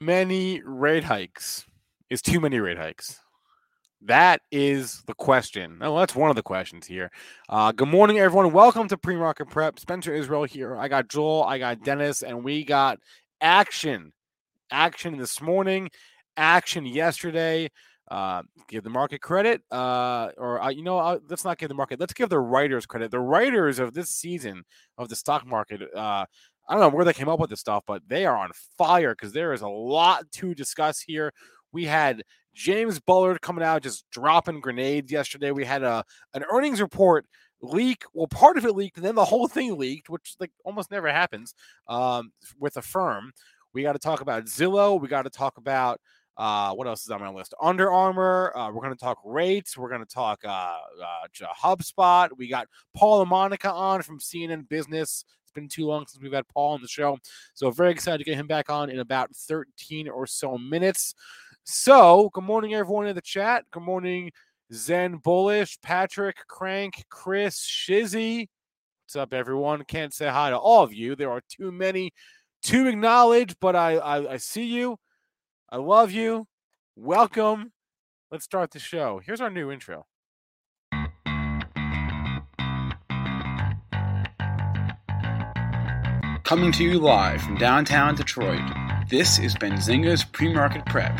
Many rate hikes is too many rate hikes. That is the question. Oh, that's one of the questions here. Good morning, everyone. Welcome to PreMarket Prep. Spencer Israel here. I got Joel. I got Dennis, and we got action. Action this morning. Action yesterday. Give the market credit, let's not give the market. Let's give the writers credit. The writers of this season of the stock market. I don't know where they came up with this stuff, but they are on fire because there is a lot to discuss here. We had James Bullard coming out just dropping grenades yesterday. We had an earnings report leak. Well, part of it leaked, and then the whole thing leaked, which like almost never happens with Affirm. We got to talk about Zillow. We got to talk about what else is on my list? Under Armour. We're going to talk rates. We're going to talk HubSpot. We got Paul La Monica on from CNN Business. It's been too long since we've had Paul on the show. So very excited to get him back on in about 13 or so minutes. So good morning, everyone in the chat. Good morning, Zen Bullish, Patrick, Crank, Chris, Shizzy. What's up, everyone? Can't say hi to all of you. There are too many to acknowledge, but I see you. I love you. Welcome. Let's start the show. Here's our new intro. Coming to you live from downtown Detroit, this is Benzinga's Pre-Market Prep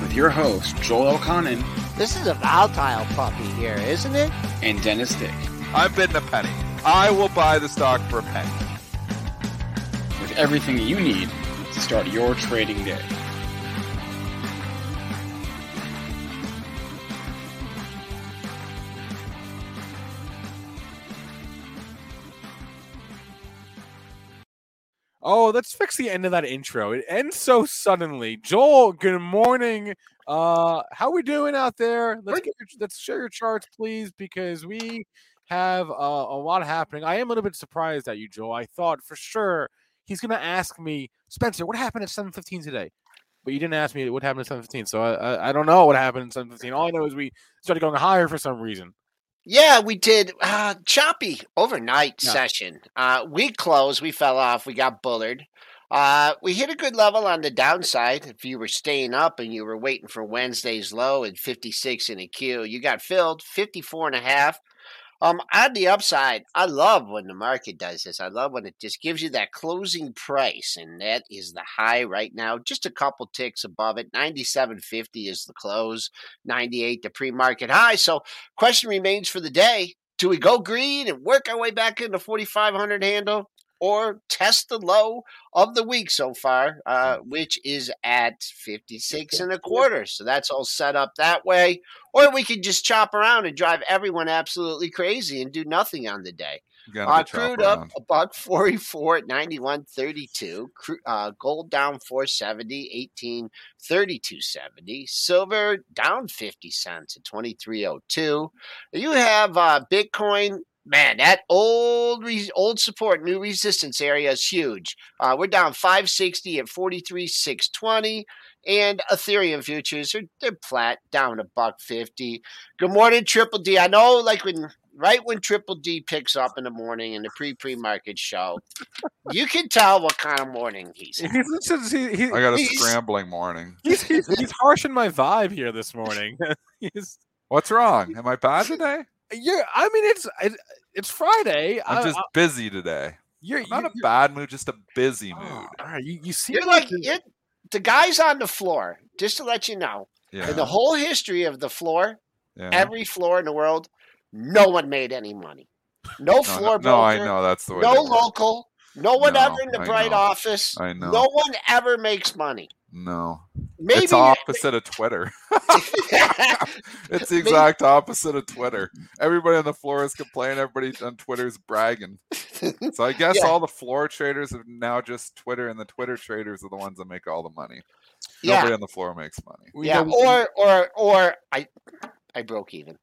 with your host, Joel Elconin. This is a volatile puppy here, isn't it? And Dennis Dick. I've bidden a penny. I will buy the stock for a penny. With everything you need to start your trading day. Oh, let's fix the end of that intro. It ends so suddenly. Joel, good morning. How we doing out there? Let's share your charts, please, because we have a lot happening. I am a little bit surprised at you, Joel. I thought for sure he's going to ask me, Spencer, what happened at 7:15 today? But you didn't ask me what happened at 7:15, so I don't know what happened at 7:15. All I know is we started going higher for some reason. Yeah, we did. Choppy overnight session. We closed. We fell off. We got Bullard. We hit a good level on the downside. If you were staying up and you were waiting for Wednesday's low at 56 in a queue, you got filled 54.5. On the upside, I love when the market does this. I love when it just gives you that closing price, and that is the high right now. Just a couple ticks above it. 97.50 is the close, 98 the pre-market high. So question remains for the day. Do we go green and work our way back into 4,500 handle or test the low of the week so far, which is at 56.25? So that's all set up that way. Or we could just chop around and drive everyone absolutely crazy and do nothing on the day. Crude up about 44 at 91.32. Gold down 470, 18.32.70. Silver down 50 cents at 23.02. You have Bitcoin. Man, that old support, new resistance area is huge. We're down 560 at 43,620. And Ethereum futures they're flat, down $1.50. Good morning, Triple D. I know, like when Triple D picks up in the morning in the pre-market show, you can tell what kind of morning he's in. I got a scrambling morning. He's harshing my vibe here this morning. What's wrong? Am I bad today? Yeah, I mean it's Friday. I'm just busy today. You're not a bad mood, just a busy mood. All right, you see, you're like it. The guy's on the floor. Just to let you know, in the whole history of the floor, every floor in the world, no one made any money. No floor broker. No, I know that's the way. No local. No one ever in the bright office. I know. No one ever makes money. No, maybe it's opposite of Twitter. It's the exact opposite of Twitter. Everybody on the floor is complaining. Everybody on Twitter is bragging. So I guess all the floor traders are now just Twitter, and the Twitter traders are the ones that make all the money. Nobody on the floor makes money. Yeah, or I broke even.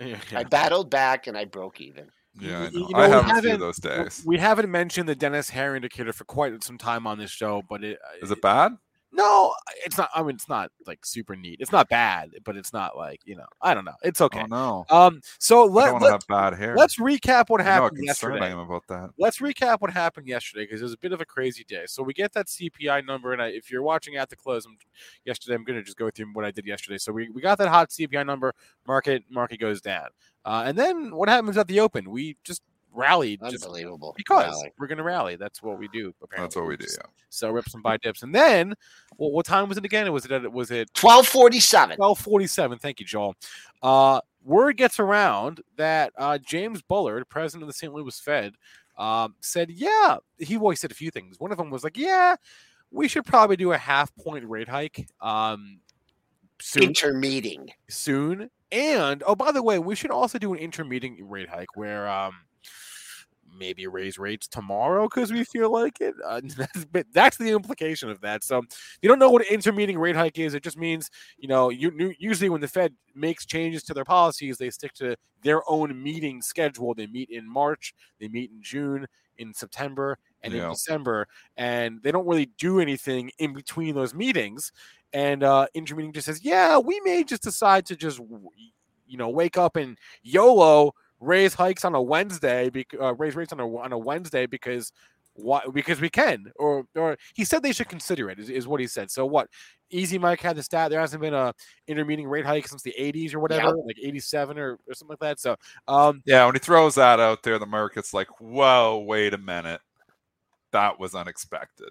Yeah. I battled back and I broke even. Yeah, I know. I have a few of those days. We haven't mentioned the Dennis hair indicator for quite some time on this show, but is it bad? No, it's not. I mean, it's not like super neat. It's not bad, but it's not like, you know, I don't know. It's okay. Oh, no. So let's recap what happened yesterday. I am about that. Let's recap what happened yesterday, because it was a bit of a crazy day. So we get that CPI number, and if you're watching at the close yesterday, I'm going to just go through what I did yesterday. So we got that hot CPI number. Market goes down, and then what happens at the open? We just rallied. Unbelievable. We're going to rally. That's what we do. Apparently. That's what we do. Yeah. So rip some buy dips. And then, what time was it again? Was it 12:47? 12:47. Thank you, Joel. Word gets around that James Bullard, president of the St. Louis Fed, said, yeah, he always said a few things. One of them was like, yeah, we should probably do a 0.5 rate hike soon. Intermeeting. Soon. And, oh, by the way, we should also do an intermeeting rate hike where maybe raise rates tomorrow because we feel like it. That's the implication of that. So you don't know what an intermeeting rate hike is. It just means, you know, usually when the Fed makes changes to their policies, they stick to their own meeting schedule. They meet in March, they meet in June, in September, and in December, and they don't really do anything in between those meetings. And intermeeting just says, yeah, we may just decide to just, you know, wake up and YOLO, raise hikes on a Wednesday, raise rates on a Wednesday because we can, or he said they should consider it is what he said. So what? Easy Mike had the stat. There hasn't been a intermeeting rate hike since the 80s or whatever, like 87 or something like that. So when he throws that out there, the market's like, whoa, wait a minute, that was unexpected.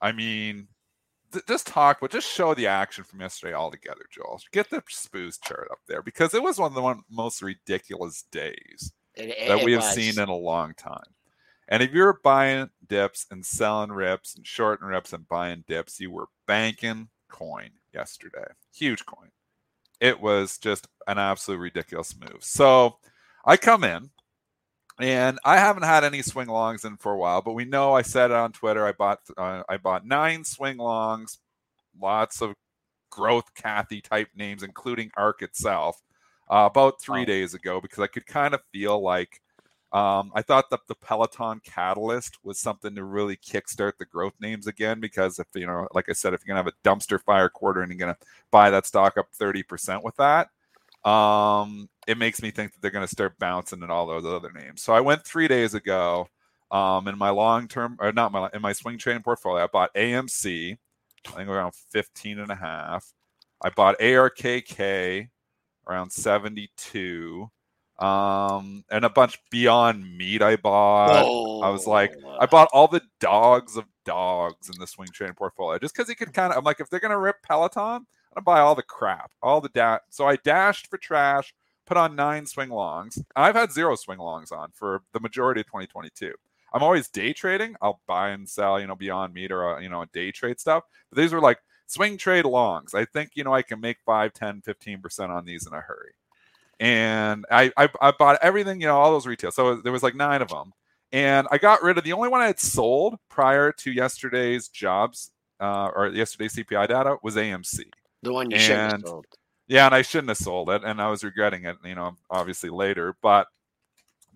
I mean, just show the action from yesterday altogether, Joel. Get the SPOOS chart up there, because it was one of the most ridiculous days that we have seen in a long time. And if you were buying dips and selling rips and shorting rips and buying dips, you were banking coin yesterday. Huge coin. It was just an absolute ridiculous move. So I come in, and I haven't had any swing longs in for a while, but we know, I said it on Twitter, I bought 9 swing longs, lots of growth Cathie type names, including ARK itself, about 3 days ago, because I could kind of feel like I thought that the Peloton catalyst was something to really kickstart the growth names again, because if, you know, like I said, if you're going to have a dumpster fire quarter and you're going to buy that stock up 30% with that, it makes me think that they're going to start bouncing in all those other names. So I went 3 days ago, in my in my swing trading portfolio, I bought AMC, I think around 15.5. I bought ARKK around 72, and a bunch Beyond Meat I bought. I was like, I bought all the dogs of dogs in the swing trading portfolio, just because I'm like, if they're going to rip Peloton, I buy all the crap, all the so I dashed for trash, put on 9 swing longs. I've had 0 swing longs on for the majority of 2022. I'm always day trading. I'll buy and sell, you know, Beyond Meat or, you know, day trade stuff. But these were like swing trade longs. I think, you know, I can make 5, 10, 15% on these in a hurry. And I bought everything, you know, all those retail. So there was like 9 of them. And I got rid of the only one I had sold prior to yesterday's jobs, or yesterday's CPI data, was AMC. The one you shouldn't have sold. Yeah, and I shouldn't have sold it, and I was regretting it, you know, obviously later. But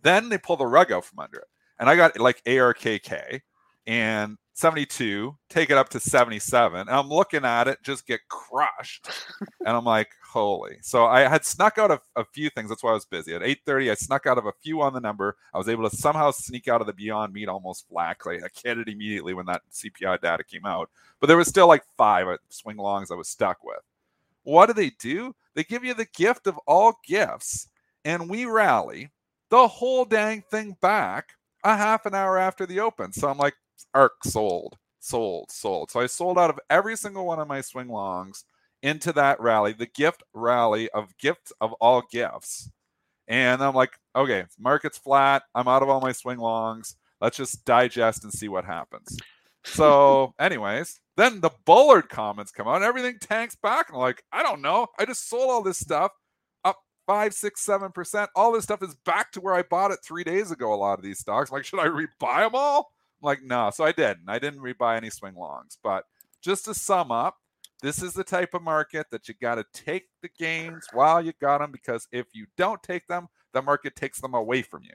then they pull the rug out from under it, and I got like ARKK and 72, take it up to 77, and I'm looking at it just get crushed, and I'm like, holy. So I had snuck out of a few things. That's why I was busy. At 8:30, I snuck out of a few on the number. I was able to somehow sneak out of the Beyond Meat almost black. Like, I kidded immediately when that CPI data came out, but there was still like 5 swing longs I was stuck with. What do? They give you the gift of all gifts, and we rally the whole dang thing back a half an hour after the open. So I'm like, ARK sold. So I sold out of every single one of my swing longs into that rally, the gift rally of gifts of all gifts. And I'm like, okay, market's flat. I'm out of all my swing longs. Let's just digest and see what happens. So anyways, then the Bullard comments come out and everything tanks back. And I'm like, I don't know. I just sold all this stuff up 5, 6, 7%. All this stuff is back to where I bought it 3 days ago. A lot of these stocks, I'm like, should I rebuy them all? I'm like, no. So I didn't. I didn't rebuy any swing longs. But just to sum up, this is the type of market that you got to take the gains while you got them, because if you don't take them, the market takes them away from you.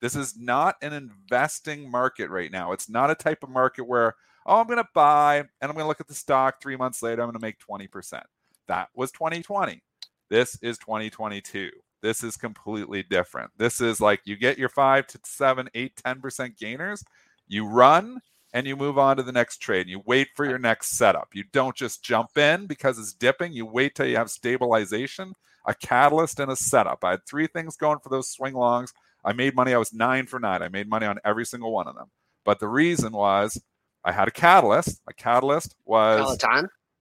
This is not an investing market right now. It's not a type of market where, oh, I'm going to buy and I'm going to look at the stock 3 months later. I'm going to make 20%. That was 2020. This is 2022. This is completely different. This is like you get your 5 to 7, 8, 10% gainers. You run and you move on to the next trade. You wait for your next setup. You don't just jump in because it's dipping. You wait till you have stabilization, a catalyst, and a setup. I had three things going for those swing longs. I made money. I was 9 for 9. I made money on every single one of them. But the reason was I had a catalyst. A catalyst was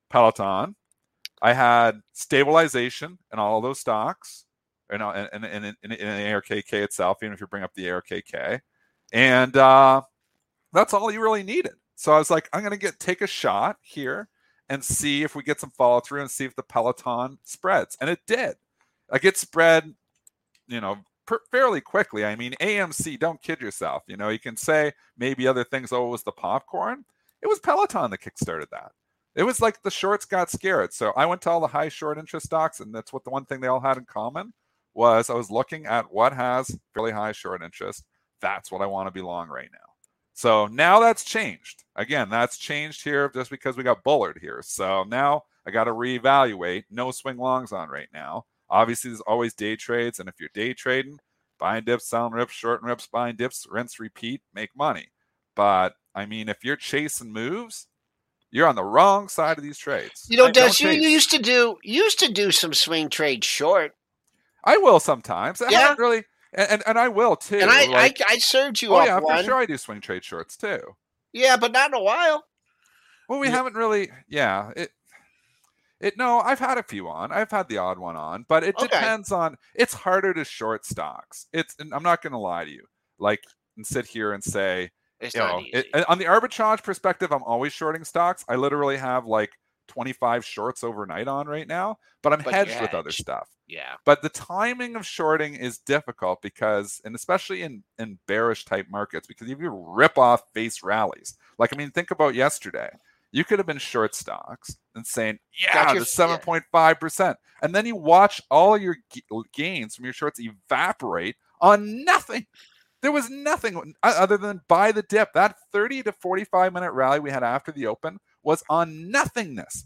Peloton. I had stabilization in all those stocks, and in ARKK itself, even if you bring up the ARKK. And that's all you really needed. So I was like, I'm going to take a shot here and see if we get some follow through and see if the Peloton spreads. And it did. Like, it spread, fairly quickly. I mean, AMC, don't kid yourself. You can say maybe other things. Oh, it was the popcorn. It was Peloton that kickstarted that. It was like the shorts got scared. So I went to all the high short interest stocks, and that's what the one thing they all had in common was I was looking at what has fairly high short interest. That's what I want to be long right now. So now that's changed. Again, that's changed here just because we got Bullard here. So now I got to reevaluate. No swing longs on right now. Obviously, there's always day trades. And if you're day trading, buying dips, selling rips, shorting rips, buying dips, rinse, repeat, make money. But, I mean, if you're chasing moves, you're on the wrong side of these trades. Des, you used to do some swing trade short. I will sometimes. Yeah. I haven't really. And I will, too. And I served you up one. Oh, yeah, for sure I do swing trade shorts, too. Yeah, but not in a while. Well, we haven't really. Yeah, I've had a few on. I've had the odd one on, but it depends on. It's harder to short stocks. And I'm not going to lie to you. Like, and sit here and say, on the arbitrage perspective, I'm always shorting stocks. I literally have like 25 shorts overnight on right now, but I'm hedged with other stuff. Yeah. But the timing of shorting is difficult because, and especially in bearish type markets, because if you rip off face rallies, like, I mean, think about yesterday. You could have been short stocks and saying, yeah, the 7.5%. And then you watch all your gains from your shorts evaporate on nothing. There was nothing other than buy the dip. That 30 to 45-minute rally we had after the open was on nothingness,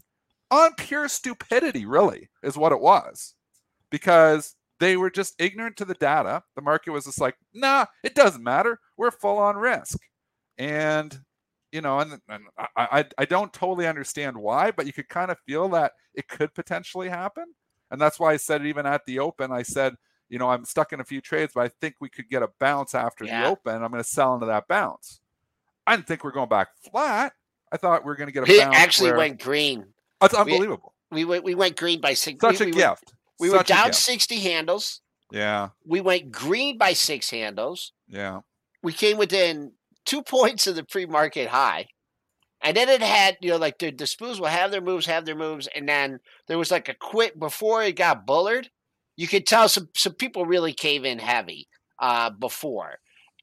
on pure stupidity, really, is what it was. Because they were just ignorant to the data. The market was just like, nah, it doesn't matter. We're full on risk. And I don't totally understand why, but you could kind of feel that it could potentially happen. And that's why I said, even at the open, I said, I'm stuck in a few trades, but I think we could get a bounce after the open. I'm going to sell into that bounce. I didn't think we're going back flat. I thought we were going to get a bounce. It actually went green. That's unbelievable. We went green by 6. Such a gift. We were down 60 handles. Yeah. We went green by 6 handles. Yeah. We came within 2 points of the pre-market high. And then it had, the spoons will have their moves. And then there was like a quit before it got Bullard. You could tell some people really came in heavy before.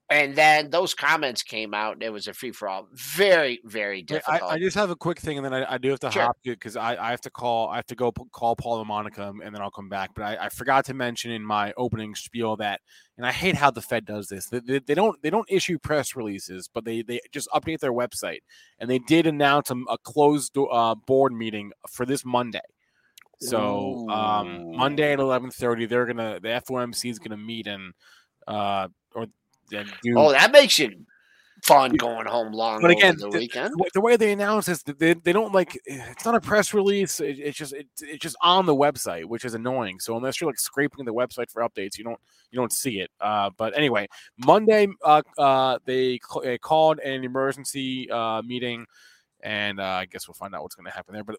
And then those comments came out and it was a free-for-all. Very, very difficult. I just have a quick thing and then I do have to hop to it because I have to go call Paul La Monica and then I'll come back. But I forgot to mention in my opening spiel that, and I hate how the Fed does this. They don't issue press releases, but they just update their website. And they did announce a closed board meeting for this Monday. So Monday at 11:30, the FOMC is gonna meet that makes it fun going home long. But again, over the weekend. The way they announce is they don't like it's not a press release. It's just on the website, which is annoying. So unless you're like scraping the website for updates, you don't see it. But anyway, Monday they called an emergency meeting, and I guess we'll find out what's going to happen there. But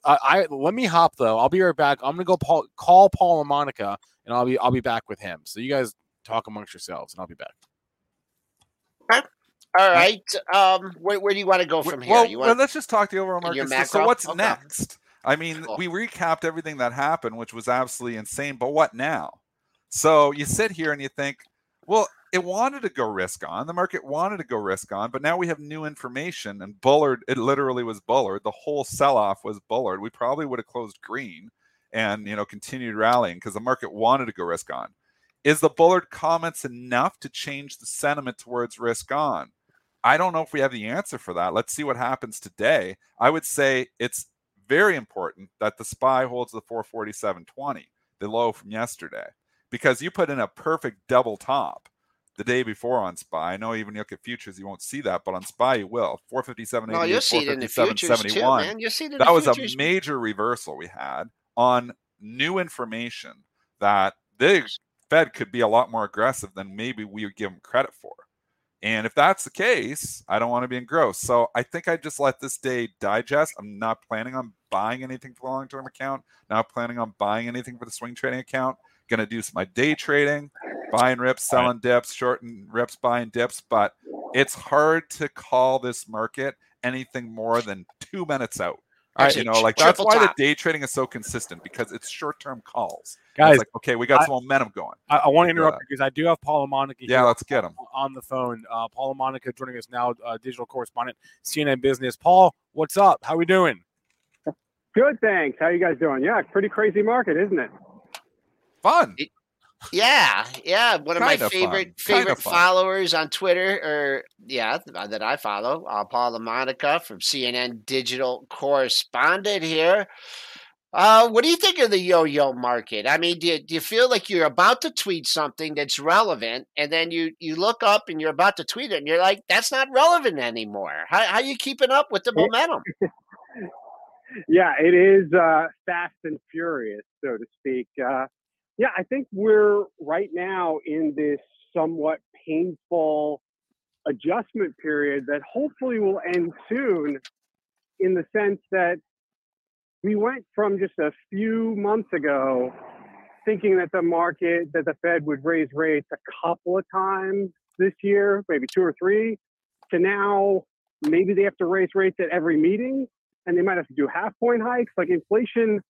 let me hop though. I'll be right back. I'm gonna go call Paul La Monica, and I'll be back with him. So you guys talk amongst yourselves, and I'll be back. All right. Where do you want to go from here? Well, let's just talk the overall market. So what's next? I mean, we recapped everything that happened, which was absolutely insane. But what now? So you sit here and you think, well, it wanted to go risk on. The market wanted to go risk on. But now we have new information. And Bullard, it literally was Bullard. The whole sell-off was Bullard. We probably would have closed green and, you know, continued rallying because the market wanted to go risk on. Is the Bullard comments enough to change the sentiment towards risk on? I don't know if we have the answer for that. Let's see what happens today. I would say it's very important that the SPY holds the 447.20, the low from yesterday, because you put in a perfect double top the day before on SPY. I know even you look at futures, you won't see that, but on SPY you will. 457.80, no, you'll see it in the futures too, man. You'll see it in the futures. That was a major reversal we had on new information that the Fed could be a lot more aggressive than maybe we would give them credit for. And if that's the case, I don't want to be engrossed. So I think I just let this day digest. I'm not planning on buying anything for the long-term account. Not planning on buying anything for the swing trading account. Going to do my day trading, buying rips, selling dips, shorting rips, buying dips. But it's hard to call this market anything more than 2 minutes out. Actually, you know, like that's why the day trading is so consistent because it's short-term calls. Guys, like, okay, we got some momentum going. I want to interrupt because I do have Paul La Monica here. Yeah, let's get him on the phone. Paul La Monica joining us now, digital correspondent, CNN Business. Paul, what's up? How we doing? Good, thanks. How you guys doing? Yeah, pretty crazy market, isn't it? Fun. Yeah. One of my favorite followers on Twitter, that I follow, Paul La Monica from CNN Digital Correspondent here. What do you think of the yo-yo market? I mean, do you feel like you're about to tweet something that's relevant, and then you look up and you're about to tweet it, and you're like, that's not relevant anymore? How are you keeping up with the momentum? Yeah, it is fast and furious, so to speak. Yeah, I think we're right now in this somewhat painful adjustment period that hopefully will end soon, in the sense that we went from just a few months ago thinking that that the Fed would raise rates a couple of times this year, maybe two or three, to now maybe they have to raise rates at every meeting and they might have to do 0.5 point hikes. Like, inflation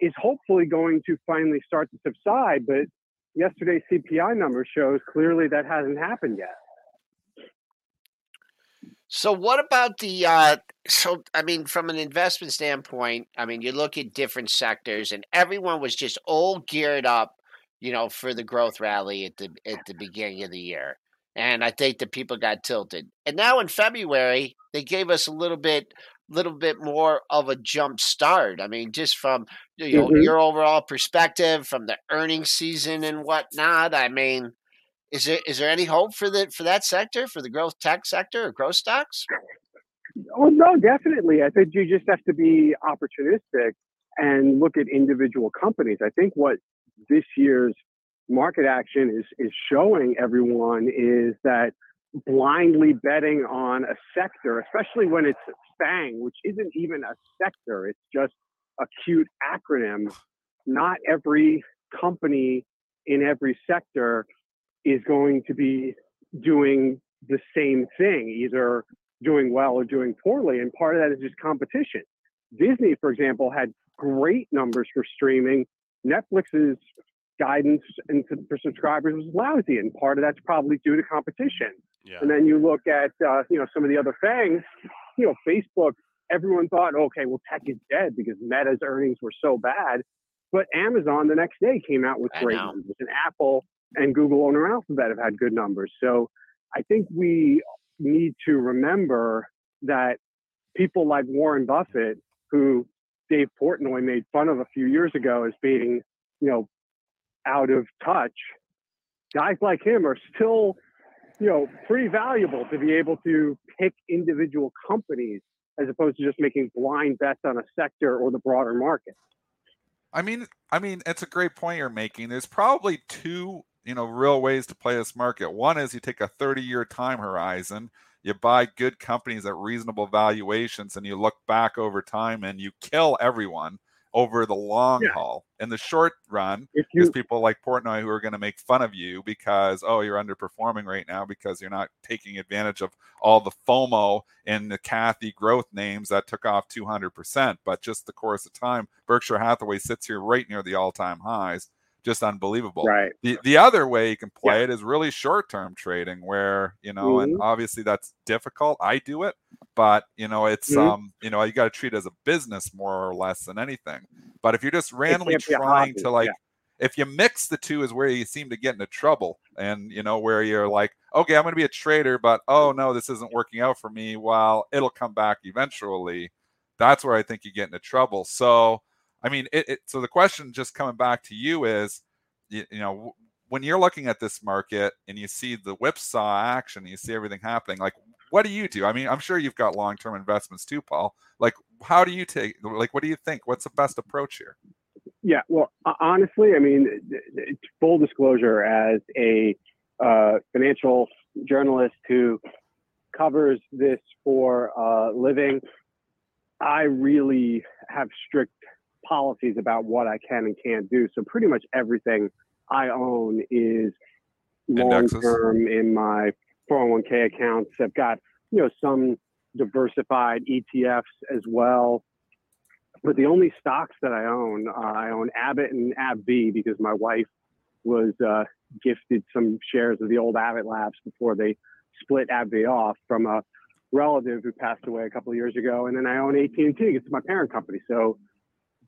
is hopefully going to finally start to subside, but yesterday's CPI number shows clearly that hasn't happened yet. So what about the from an investment standpoint, I mean, you look at different sectors and everyone was just all geared up, you know, for the growth rally at the beginning of the year. And I think that people got tilted. And now in February, they gave us a little bit more of a jump start. I mean, just from your overall perspective, from the earnings season and whatnot. I mean, is there any hope for that sector, for the growth tech sector or growth stocks? Oh no, definitely. I think you just have to be opportunistic and look at individual companies. I think what this year's market action is showing everyone is that blindly betting on a sector, especially when it's FANG, which isn't even a sector, it's just a cute acronym. Not every company in every sector is going to be doing the same thing, either doing well or doing poorly. And part of that is just competition. Disney, for example, had great numbers for streaming. Netflix's guidance for subscribers was lousy, and part of that's probably due to competition. Yeah. And then you look at some of the other FANGs. You know, Facebook, everyone thought, okay, well, tech is dead because Meta's earnings were so bad. But Amazon the next day came out with great numbers. And Apple and Google and Alphabet have had good numbers. So I think we need to remember that people like Warren Buffett, who Dave Portnoy made fun of a few years ago as being, you know, out of touch, guys like him are still, you know, pretty valuable to be able to pick individual companies as opposed to just making blind bets on a sector or the broader market. I mean, it's a great point you're making. There's probably two, you know, real ways to play this market. One is you take a 30-year time horizon, you buy good companies at reasonable valuations, and you look back over time and you kill everyone over the long haul. In the short run, there's people like Portnoy who are going to make fun of you because, oh, you're underperforming right now because you're not taking advantage of all the FOMO and the Cathie growth names that took off 200%. But just the course of time, Berkshire Hathaway sits here right near the all-time highs. Just unbelievable. Right. The other way you can play it is really short-term trading where, you know, and obviously that's difficult. I do it, but you know, it's, you know, you got to treat it as a business more or less than anything. But if you're just randomly trying to like, if you mix the two is where you seem to get into trouble and, you know, where you're like, okay, I'm going to be a trader, but oh no, this isn't working out for me. Well, it'll come back eventually. That's where I think you get into trouble. So, I mean, so the question just coming back to you is, you know, when you're looking at this market and you see the whipsaw action, you see everything happening, like, what do you do? I mean, I'm sure you've got long-term investments too, Paul. Like, how do you take, like, what do you think? What's the best approach here? Yeah, well, honestly, I mean, full disclosure, as a financial journalist who covers this for a living, I really have strict policies about what I can and can't do. So pretty much everything I own is long-term in my 401k accounts. I've got, you know, some diversified ETFs as well. But the only stocks that I own Abbott and AbbVie because my wife was gifted some shares of the old Abbott Labs before they split AbbVie off from a relative who passed away a couple of years ago. And then I own AT&T. It's my parent company. So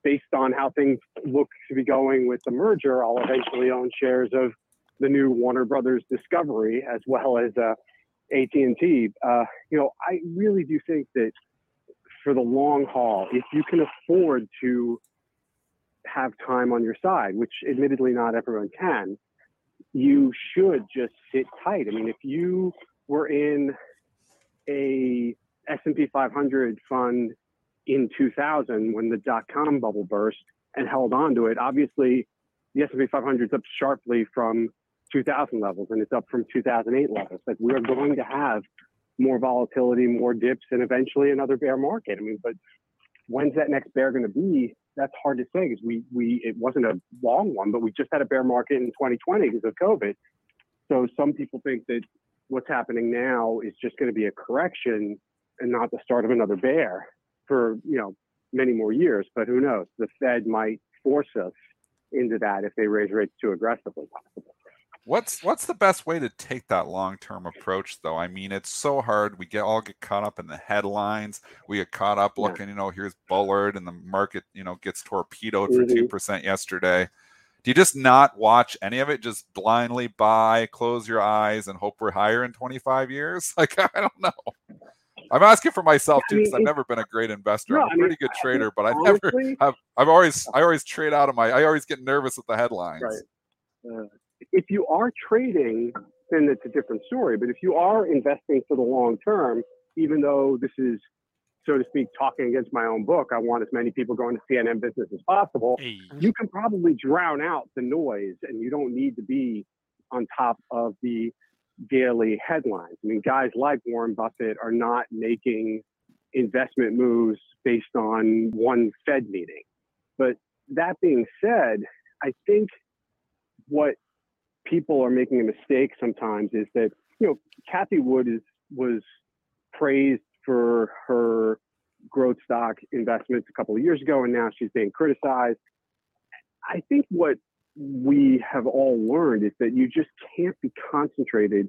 based on how things look to be going with the merger, I'll eventually own shares of the new Warner Brothers Discovery as well as AT&T. You know, I really do think that for the long haul, if you can afford to have time on your side, which admittedly not everyone can, you should just sit tight. I mean, if you were in a S&P 500 fund in 2000 when the dot-com bubble burst and held on to it, obviously the S&P 500 is up sharply from 2000 levels and it's up from 2008 levels. Like, we are going to have more volatility, more dips, and eventually another bear market. I mean, but when's that next bear going to be? That's hard to say because it wasn't a long one, but we just had a bear market in 2020 because of COVID. So some people think that what's happening now is just going to be a correction and not the start of another bear for, you know, many more years, but who knows? The Fed might force us into that if they raise rates too aggressively. What's the best way to take that long-term approach, though? I mean, it's so hard. We all get caught up in the headlines. We get caught up looking, you know, here's Bullard and the market, you know, gets torpedoed for 2% yesterday. Do you just not watch any of it? Just blindly buy, close your eyes, and hope we're higher in 25 years? Like, I don't know. I'm asking for myself too, because I've never been a great investor. No, I'm a pretty good trader, but I always trade out of my. I always get nervous with the headlines. Right. If you are trading, then it's a different story. But if you are investing for the long term, even though this is, so to speak, talking against my own book, I want as many people going to CNN Business as possible. Hey. You can probably drown out the noise, and you don't need to be on top of the daily headlines. I mean, guys like Warren Buffett are not making investment moves based on one Fed meeting. But that being said, I think what people are making a mistake sometimes is that, you know, Cathie Wood was praised for her growth stock investments a couple of years ago, and now she's being criticized. I think what we have all learned is that you just can't be concentrated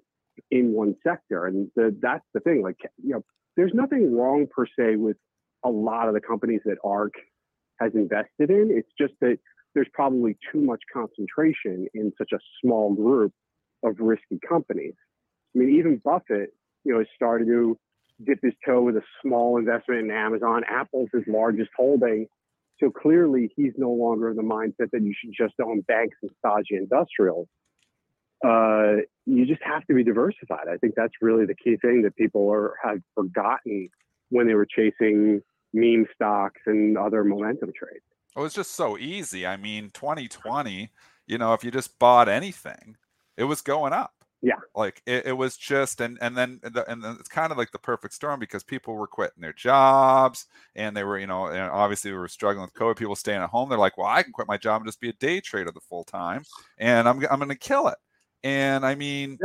in one sector. And that's the thing. Like, you know, there's nothing wrong per se with a lot of the companies that ARK has invested in. It's just that there's probably too much concentration in such a small group of risky companies. I mean, even Buffett, you know, has started to dip his toe with a small investment in Amazon. Apple's his largest holding. So clearly, he's no longer in the mindset that you should just own banks and stodgy industrials. You just have to be diversified. I think that's really the key thing that people have forgotten when they were chasing meme stocks and other momentum trades. Oh, it's just so easy. I mean, 2020, you know, if you just bought anything, it was going up. Yeah. Like it was just, and then it's kind of like the perfect storm because people were quitting their jobs and they were, and obviously we were struggling with COVID, people staying at home. They're like, well, I can quit my job and just be a day trader the full time and I'm going to kill it. And I mean,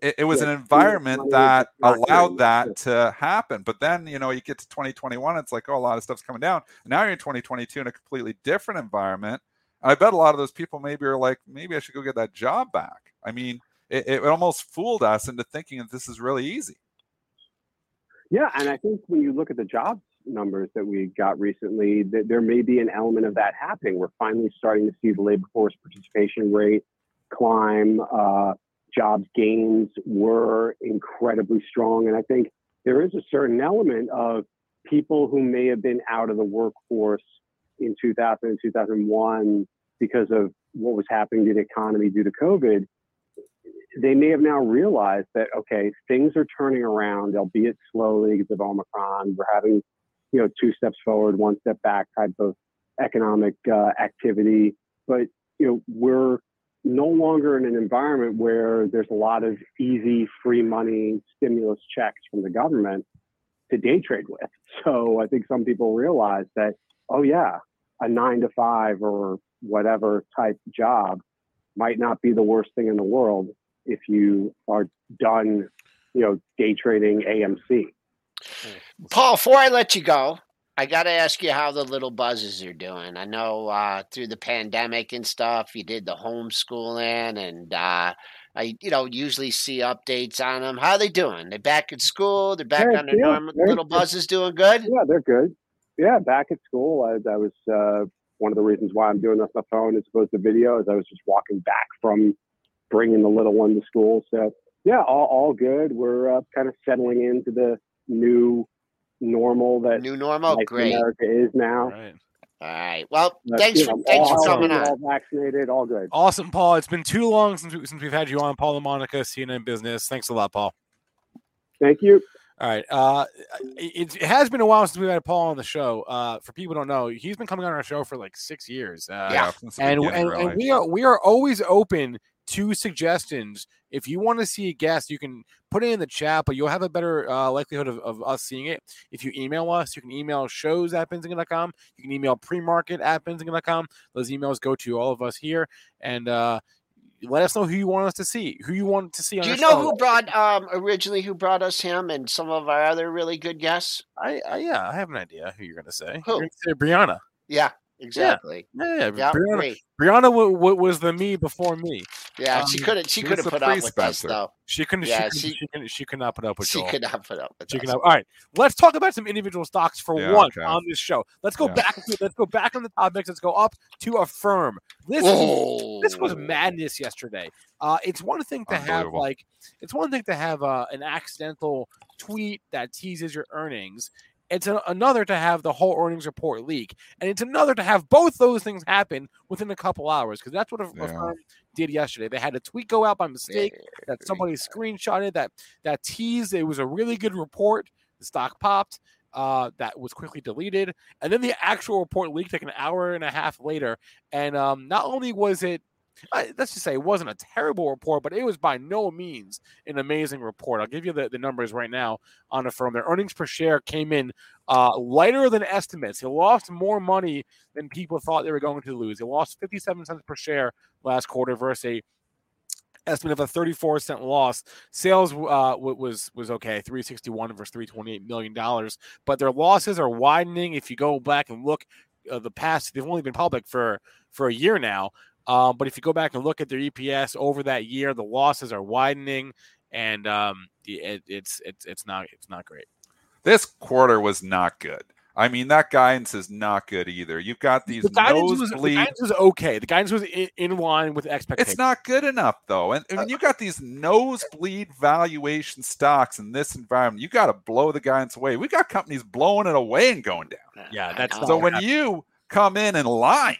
it was an environment that allowed that to happen. But then, you get to 2021, it's like, oh, a lot of stuff's coming down. Now you're in 2022 in a completely different environment. I bet a lot of those people maybe are like, maybe I should go get that job back. I mean, it almost fooled us into thinking that this is really easy. Yeah, and I think when you look at the jobs numbers that we got recently, that there may be an element of that happening. We're finally starting to see the labor force participation rate climb. Jobs gains were incredibly strong. And I think there is a certain element of people who may have been out of the workforce in 2000 and 2001 because of what was happening to the economy due to COVID. They may have now realized that, okay, things are turning around, albeit slowly because of Omicron. We're having, two steps forward, one step back type of economic activity. But, we're no longer in an environment where there's a lot of easy, free money stimulus checks from the government to day trade with. So I think some people realize that, oh yeah, a 9-to-5 or whatever type job might not be the worst thing in the world if you are done, day trading AMC. Paul, before I let you go, I got to ask you how the little buzzes are doing. I know through the pandemic and stuff, you did the homeschooling, and I, usually see updates on them. How are they doing? They're back at school. They're back on their normal. Little buzzes doing good. Yeah, they're good. Yeah, back at school. That was one of the reasons why I'm doing this on the phone as opposed to video. Is I was just walking back from bringing the little one to school. So yeah, all good. We're kind of settling into the new normal. Great. America is now. Right. All right. Well, thanks for coming on. All vaccinated. All good. Awesome, Paul. It's been too long since we've had you on. Paul La Monica, CNN Business. Thanks a lot, Paul. Thank you. All right. It has been a while since we've had Paul on the show. For people who don't know, he's been coming on our show for like 6 years. And we are always open to suggestions. If you want to see a guest, you can put it in the chat, but you'll have a better likelihood of us seeing it. If you email us, you can email shows@benzinga.com. You can email premarket@benzinga.com. Those emails go to all of us here. And, let us know who you want us to see. Who you want to see on the show? Do you know who brought originally us him and some of our other really good guests? I have an idea who you're going to say. Who? You're going to say Brianna. Yeah, exactly. Yeah. Brianna was the me before me. Yeah, she couldn't put up with us though. She could not put up with Joel. She could not put up with us. All right, let's talk about some individual stocks on this show. Let's go back. Let's go back on the topics. Let's go up to Affirm. This was madness yesterday. It's one thing to have an accidental tweet that teases your earnings. It's another to have the whole earnings report leak. And it's another to have both those things happen within a couple hours, because that's what Affirm did yesterday. They had a tweet go out by mistake that somebody screenshotted that teased it was a really good report. The stock popped. That was quickly deleted. And then the actual report leaked like an hour and a half later. And not only was it, let's just say it wasn't a terrible report, but it was by no means an amazing report. I'll give you the numbers right now on Affirm. Their earnings per share came in lighter than estimates. They lost more money than people thought they were going to lose. They lost 57 cents per share last quarter versus a estimate of a 34-cent loss. Sales was okay, $361 versus $328 million. But their losses are widening. If you go back and look the past, they've only been public for a year now. But if you go back and look at their EPS over that year, the losses are widening, and it's not great. This quarter was not good. I mean, that guidance is not good either. You've got these the guidance was okay. The guidance was in line with expectations. It's not good enough, though. And you've got these nosebleed valuation stocks in this environment. You got to blow the guidance away. We got companies blowing it away and going down. Yeah, that's so when you come in and lie.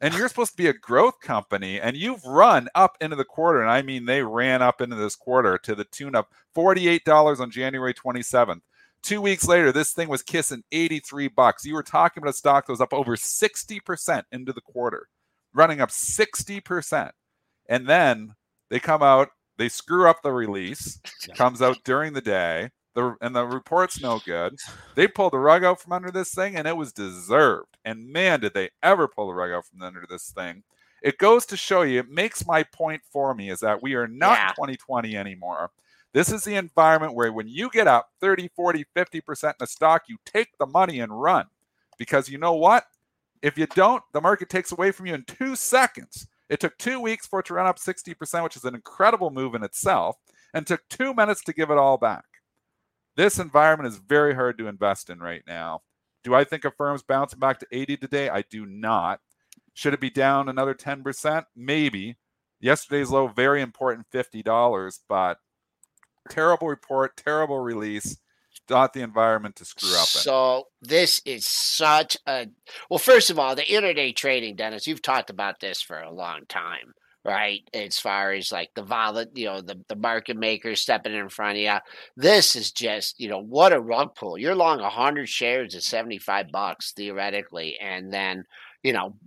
And you're supposed to be a growth company, and you've run up into the quarter. And I mean, they ran up into this quarter to the tune of $48 on January 27th. 2 weeks later, this thing was kissing $83. You were talking about a stock that was up over 60% into the quarter, running up 60%. And then they come out They screw up the release, comes out during the day, and the report's no good. They pulled the rug out from under this thing, and it was deserved. And man, did they ever pull the rug out from under this thing. It goes to show you, it makes my point for me, is that we are not 2020 anymore. This is the environment where when you get up 30, 40, 50% in a stock, you take the money and run. Because you know what? If you don't, the market takes away from you in 2 seconds. It took 2 weeks for it to run up 60%, which is an incredible move in itself, and took 2 minutes to give it all back. This environment is very hard to invest in right now. Do I think Affirm's bouncing back to 80 today? I do not. Should it be down another 10%? Maybe. Yesterday's low, very important, $50, but terrible report, terrible release. Not the environment to screw up in. So this is such a – well, first of all, the intraday trading, Dennis, you've talked about this for a long time, right, as far as like the the market makers stepping in front of you. This is just, what a rug pull. You're long 100 shares at $75 theoretically, and then,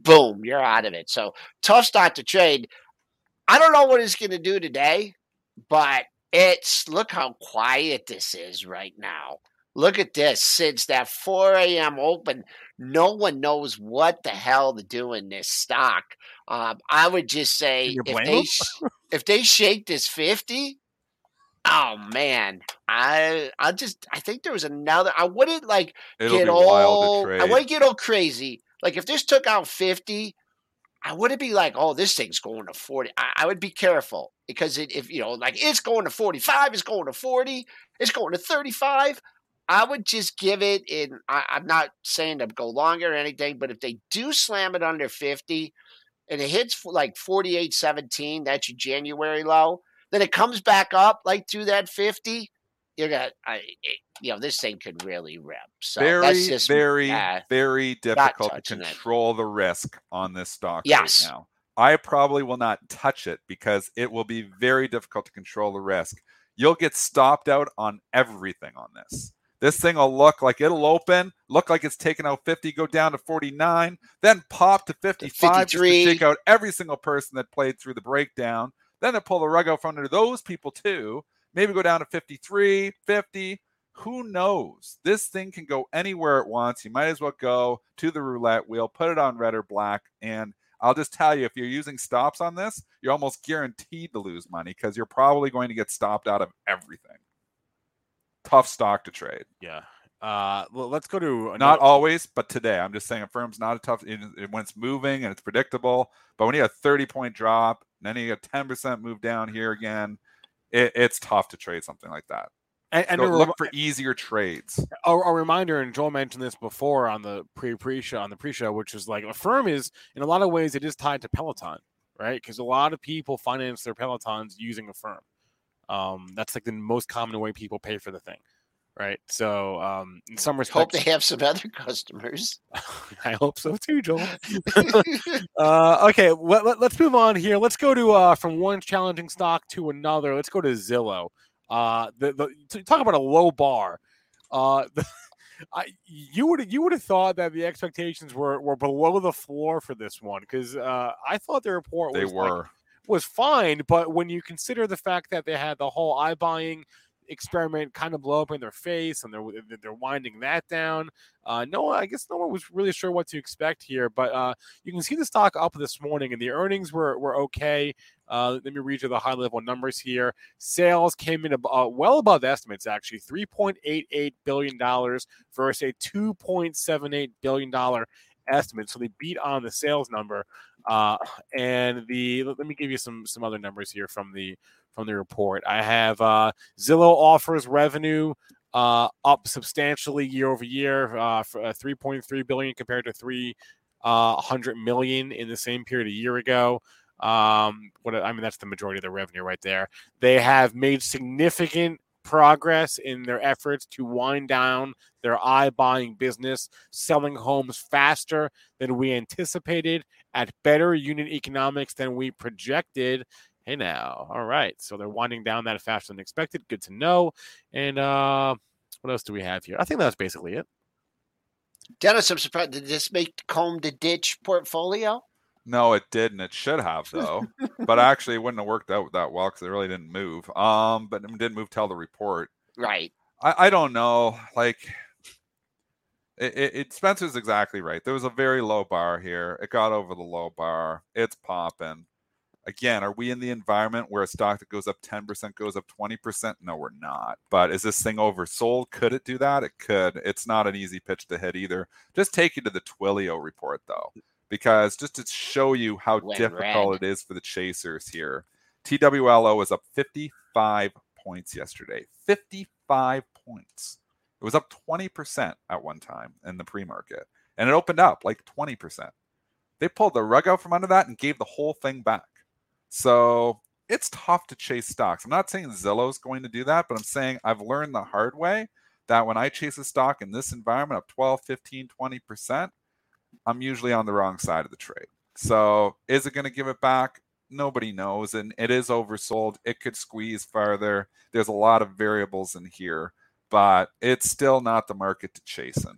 boom, you're out of it. So tough stock to trade. I don't know what it's going to do today, but – look how quiet this is right now. Look at this. Since that 4 a.m. open, no one knows what the hell to do in this stock. I would just say if they shake this 50, oh man, I think there was another. I wouldn't I wouldn't get all crazy. Like if this took out 50. I wouldn't be like, oh, this thing's going to 40. I would be careful because it's going to 45, it's going to 40, it's going to 35. I would just give it in. I'm not saying to go longer or anything, but if they do slam it under 50 and it hits like 48.17, that's your January low, then it comes back up like through that 50. You're gonna, this thing could really rip. So very, that's just, very difficult to control the risk on this stock right now. I probably will not touch it because it will be very difficult to control the risk. You'll get stopped out on everything on this. This thing will look like it'll open, look like it's taken out 50, go down to 49, then pop to 55 to shake out every single person that played through the breakdown. Then they'll pull the rug out from under those people too. Maybe go down to 53, 50. Who knows? This thing can go anywhere it wants. You might as well go to the roulette wheel, put it on red or black. And I'll just tell you, if you're using stops on this, you're almost guaranteed to lose money because you're probably going to get stopped out of everything. Tough stock to trade. Yeah. Well, let's go to another... Not always, but today. I'm just saying Affirm's not a tough... When it's moving and it's predictable. But when you have a 30-point drop, then you get a 10% move down here again, it's tough to trade something like that. And so look for easier trades. A reminder, and Joel mentioned this before on the pre-show, which is like Affirm is, in a lot of ways, it is tied to Peloton, right? Because a lot of people finance their Pelotons using Affirm. That's like the most common way people pay for the thing, right? So in some respects... Hope they have some other customers. I hope so too, Joel. Okay, let's move on here. Let's go to from one challenging stock to another. Let's go to Zillow. Talk about a low bar. You would have thought that the expectations were below the floor for this one because I thought the report was fine, but when you consider the fact that they had the whole iBuying experiment kind of blow up in their face, and they're winding that down. No one was really sure what to expect here, but you can see the stock up this morning, and the earnings were okay. Let me read you the high-level numbers here. Sales came in well above estimates, actually, $3.88 billion versus a $2.78 billion estimate, so they beat on the sales number. Let me give you some other numbers here from the report. I have Zillow offers revenue up substantially year over year, for $3.3 billion compared to $300 million in the same period a year ago. That's the majority of the revenue right there. They have made significant progress in their efforts to wind down their iBuying business, selling homes faster than we anticipated at better unit economics than we projected. Hey, now. All right. So they're winding down that faster than expected. Good to know. And what else do we have here? I think that's basically it. Dennis, I'm surprised. Did this make Comb the Ditch portfolio? No, it didn't. It should have, though. But actually, it wouldn't have worked out that well because it really didn't move. But it didn't move till the report. Right. I don't know. Like, it Spencer's exactly right. There was a very low bar here. It got over the low bar. It's popping. Again, are we in the environment where a stock that goes up 10% goes up 20%? No, we're not. But is this thing oversold? Could it do that? It could. It's not an easy pitch to hit either. Just take you to the Twilio report, though, because just to show you how difficult it is for the chasers here. TWLO was up 55 points yesterday. 55 points. It was up 20% at one time in the pre-market. And it opened up like 20%. They pulled the rug out from under that and gave the whole thing back. So it's tough to chase stocks. I'm not saying Zillow's going to do that, but I'm saying I've learned the hard way that when I chase a stock in this environment of 12, 15, 20%, I'm usually on the wrong side of the trade. So is it going to give it back? Nobody knows. And it is oversold. It could squeeze farther. There's a lot of variables in here, but it's still not the market to chase in.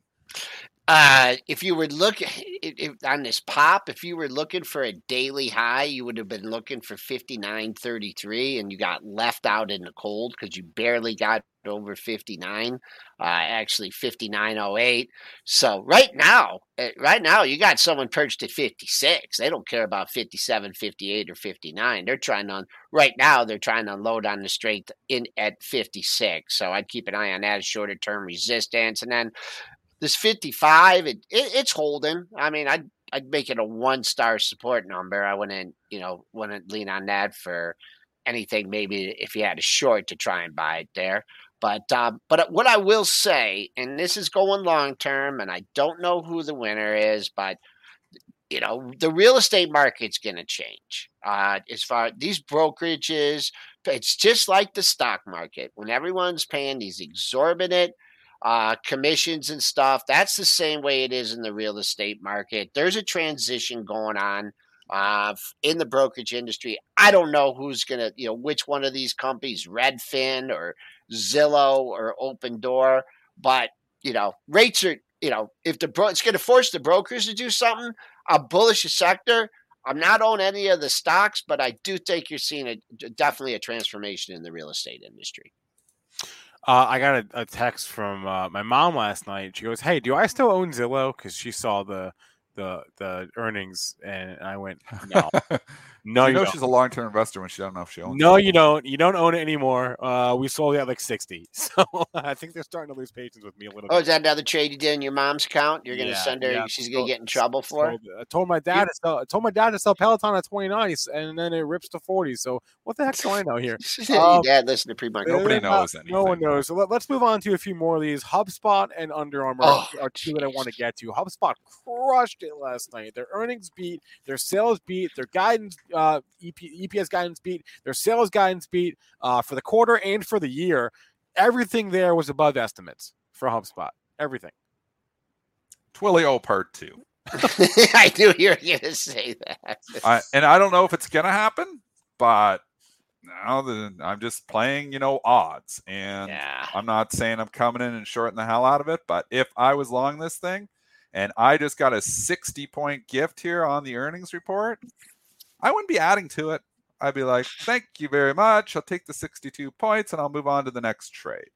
If you were looking on this pop, if you were looking for a daily high, you would have been looking for 59.33, and you got left out in the cold because you barely got over 59, actually 59.08. So right now you got someone perched at 56. They don't care about 57, 58, or 59. They're trying to unload on the strength in at 56. So I'd keep an eye on that as shorter term resistance. And then this 55, it's holding. I mean, I'd make it a 1-star support number. I wouldn't lean on that for anything. Maybe if you had a short to try and buy it there. But what I will say, and this is going long term, and I don't know who the winner is, but you know, the real estate market's going to change. As far as these brokerages, it's just like the stock market when everyone's paying these exorbitant commissions and stuff. That's the same way it is in the real estate market. There's a transition going on in the brokerage industry. I don't know who's going to, which one of these companies, Redfin or Zillow or Open Door, but, rates are, if it's going to force the brokers to do something. I'm bullish the sector. I'm not on any of the stocks, but I do think you're seeing definitely a transformation in the real estate industry. I got a text from my mom last night. She goes, "Hey, do I still own Zillow?" Because she saw the earnings, and I went, "No, no, you know she's a long term investor when she don't know if she owns." No, Zillow. You don't. You don't own it anymore. We sold it at like 60, so I think they're starting to lose patience with me a little. Oh, bit. Is that another trade you did in your mom's account? You're going to send her. Yeah, she's going to get in trouble for it. I told my dad to sell. I told my dad to sell Peloton at 29, and then it rips to 40. So what the heck do I know here? Dad, listen to pre-market. Nobody knows anything. No one knows. So let's move on to a few more of these. HubSpot and Under Armour are two that I want to get to. HubSpot crushed it last night. Their earnings beat, their sales beat, their guidance, EPS guidance beat, their sales guidance beat for the quarter and for the year. Everything there was above estimates for HubSpot. Everything. Twilio part 2. I knew you were going to say that. And I don't know if it's going to happen, but now that I'm just playing, odds. And I'm not saying I'm coming in and shorting the hell out of it, but if I was long this thing and I just got a 60-point gift here on the earnings report, I wouldn't be adding to it. I'd be like, thank you very much. I'll take the 62 points and I'll move on to the next trade.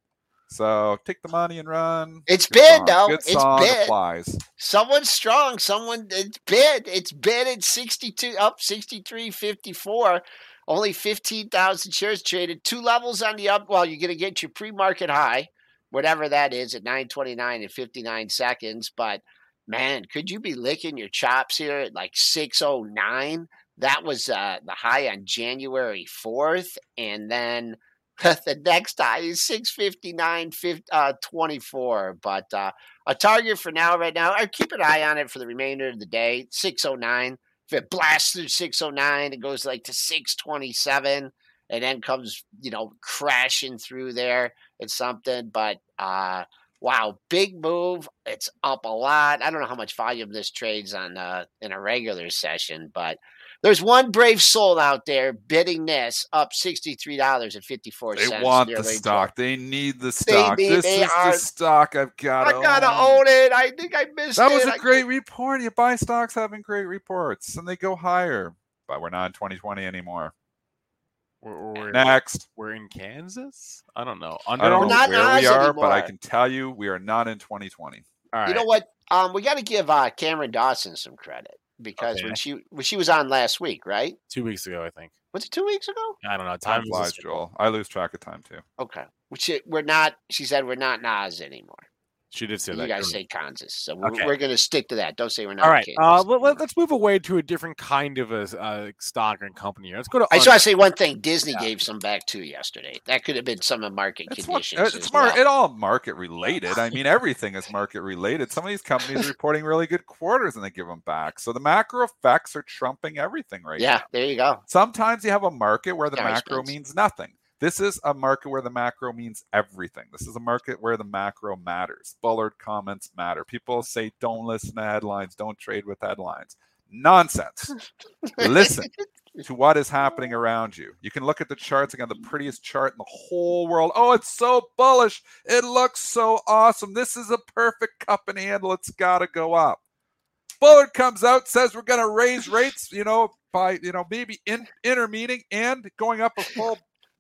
So take the money and run. It's bid, though. It's bid. Applies. Someone's strong. It's bid. It's bid at 62, up 63.54. Only 15,000 shares traded. 2 levels on the up. Well, you're going to get your pre-market high, whatever that is, at 9:29 and 59 seconds. But, man, could you be licking your chops here at like 6:09? That was the high on January 4th. And then the next high is 6:59, 24. But a target for now, right now, I keep an eye on it for the remainder of the day, 6:09. If it blasts through 6:09, it goes like to 6:27 and then comes, crashing through there. It's something. But Wow, big move. It's up a lot. I don't know how much volume this trades on in a regular session, but there's one brave soul out there bidding this up $63.54. They want the stock. They need the stock. This is the stock I've got to own. I got to own it. I think I missed it. That was a great report. You buy stocks having great reports, and they go higher. But we're not in 2020 anymore. Next. We're in Kansas? I don't know. I don't know where we are, but I can tell you we are not in 2020. All right. You know what? We got to give Cameron Dawson some credit. Because when she was on last week, right? 2 weeks ago, I think. Was it 2 weeks ago? I don't know. Time flies, Joel. I lose track of time too. Okay, She said we're not Nas anymore. She did say that. You guys say Kansas, so we're going to stick to that. Don't say we're not. All right. Kansas. Let's move away to a different kind of a stock and company here. Let's go to. I just want to say one thing. Disney gave some back too yesterday. That could have been some of market conditions. It's all market related. I mean, everything is market related. Some of these companies are reporting really good quarters and they give them back. So the macro effects are trumping everything right now. Yeah, there you go. Sometimes you have a market where the macro means nothing. This is a market where the macro means everything. This is a market where the macro matters. Bullard comments matter. People say, don't listen to headlines. Don't trade with headlines. Nonsense. Listen to what is happening around you. You can look at the charts. Again, the prettiest chart in the whole world. Oh, it's so bullish. It looks so awesome. This is a perfect cup and handle. It's got to go up. Bullard comes out, says we're going to raise rates, by, maybe intermeeting and going up a full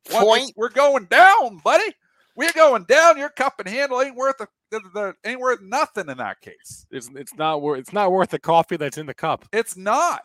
point. We're going down, buddy. We're going down. Your cup and handle ain't worth ain't worth nothing in that case. It's not worth the coffee that's in the cup. It's not.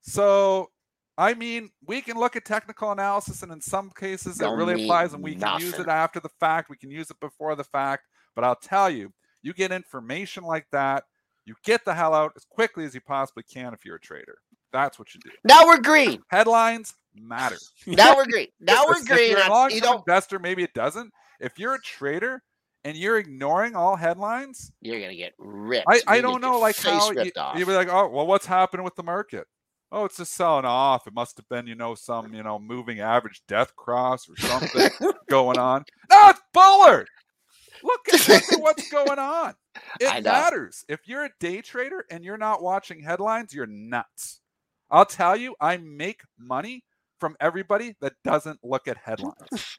So, I mean, we can look at technical analysis, and in some cases it really applies, and we can use it after the fact. We can use it before the fact. But I'll tell you, you get information like that, you get the hell out as quickly as you possibly can if you're a trader. That's what you do. Now we're green. Headlines matter. Now we're green. If you're a long-term investor, maybe it doesn't. If you're a trader and you're ignoring all headlines, you're going to get ripped. I don't know how you'd be like, oh, well, what's happening with the market? Oh, it's just selling off. It must have been, some, moving average death cross or something going on. No, it's Bullard. Look at what's going on. It matters. If you're a day trader and you're not watching headlines, you're nuts. I'll tell you, I make money from everybody that doesn't look at headlines.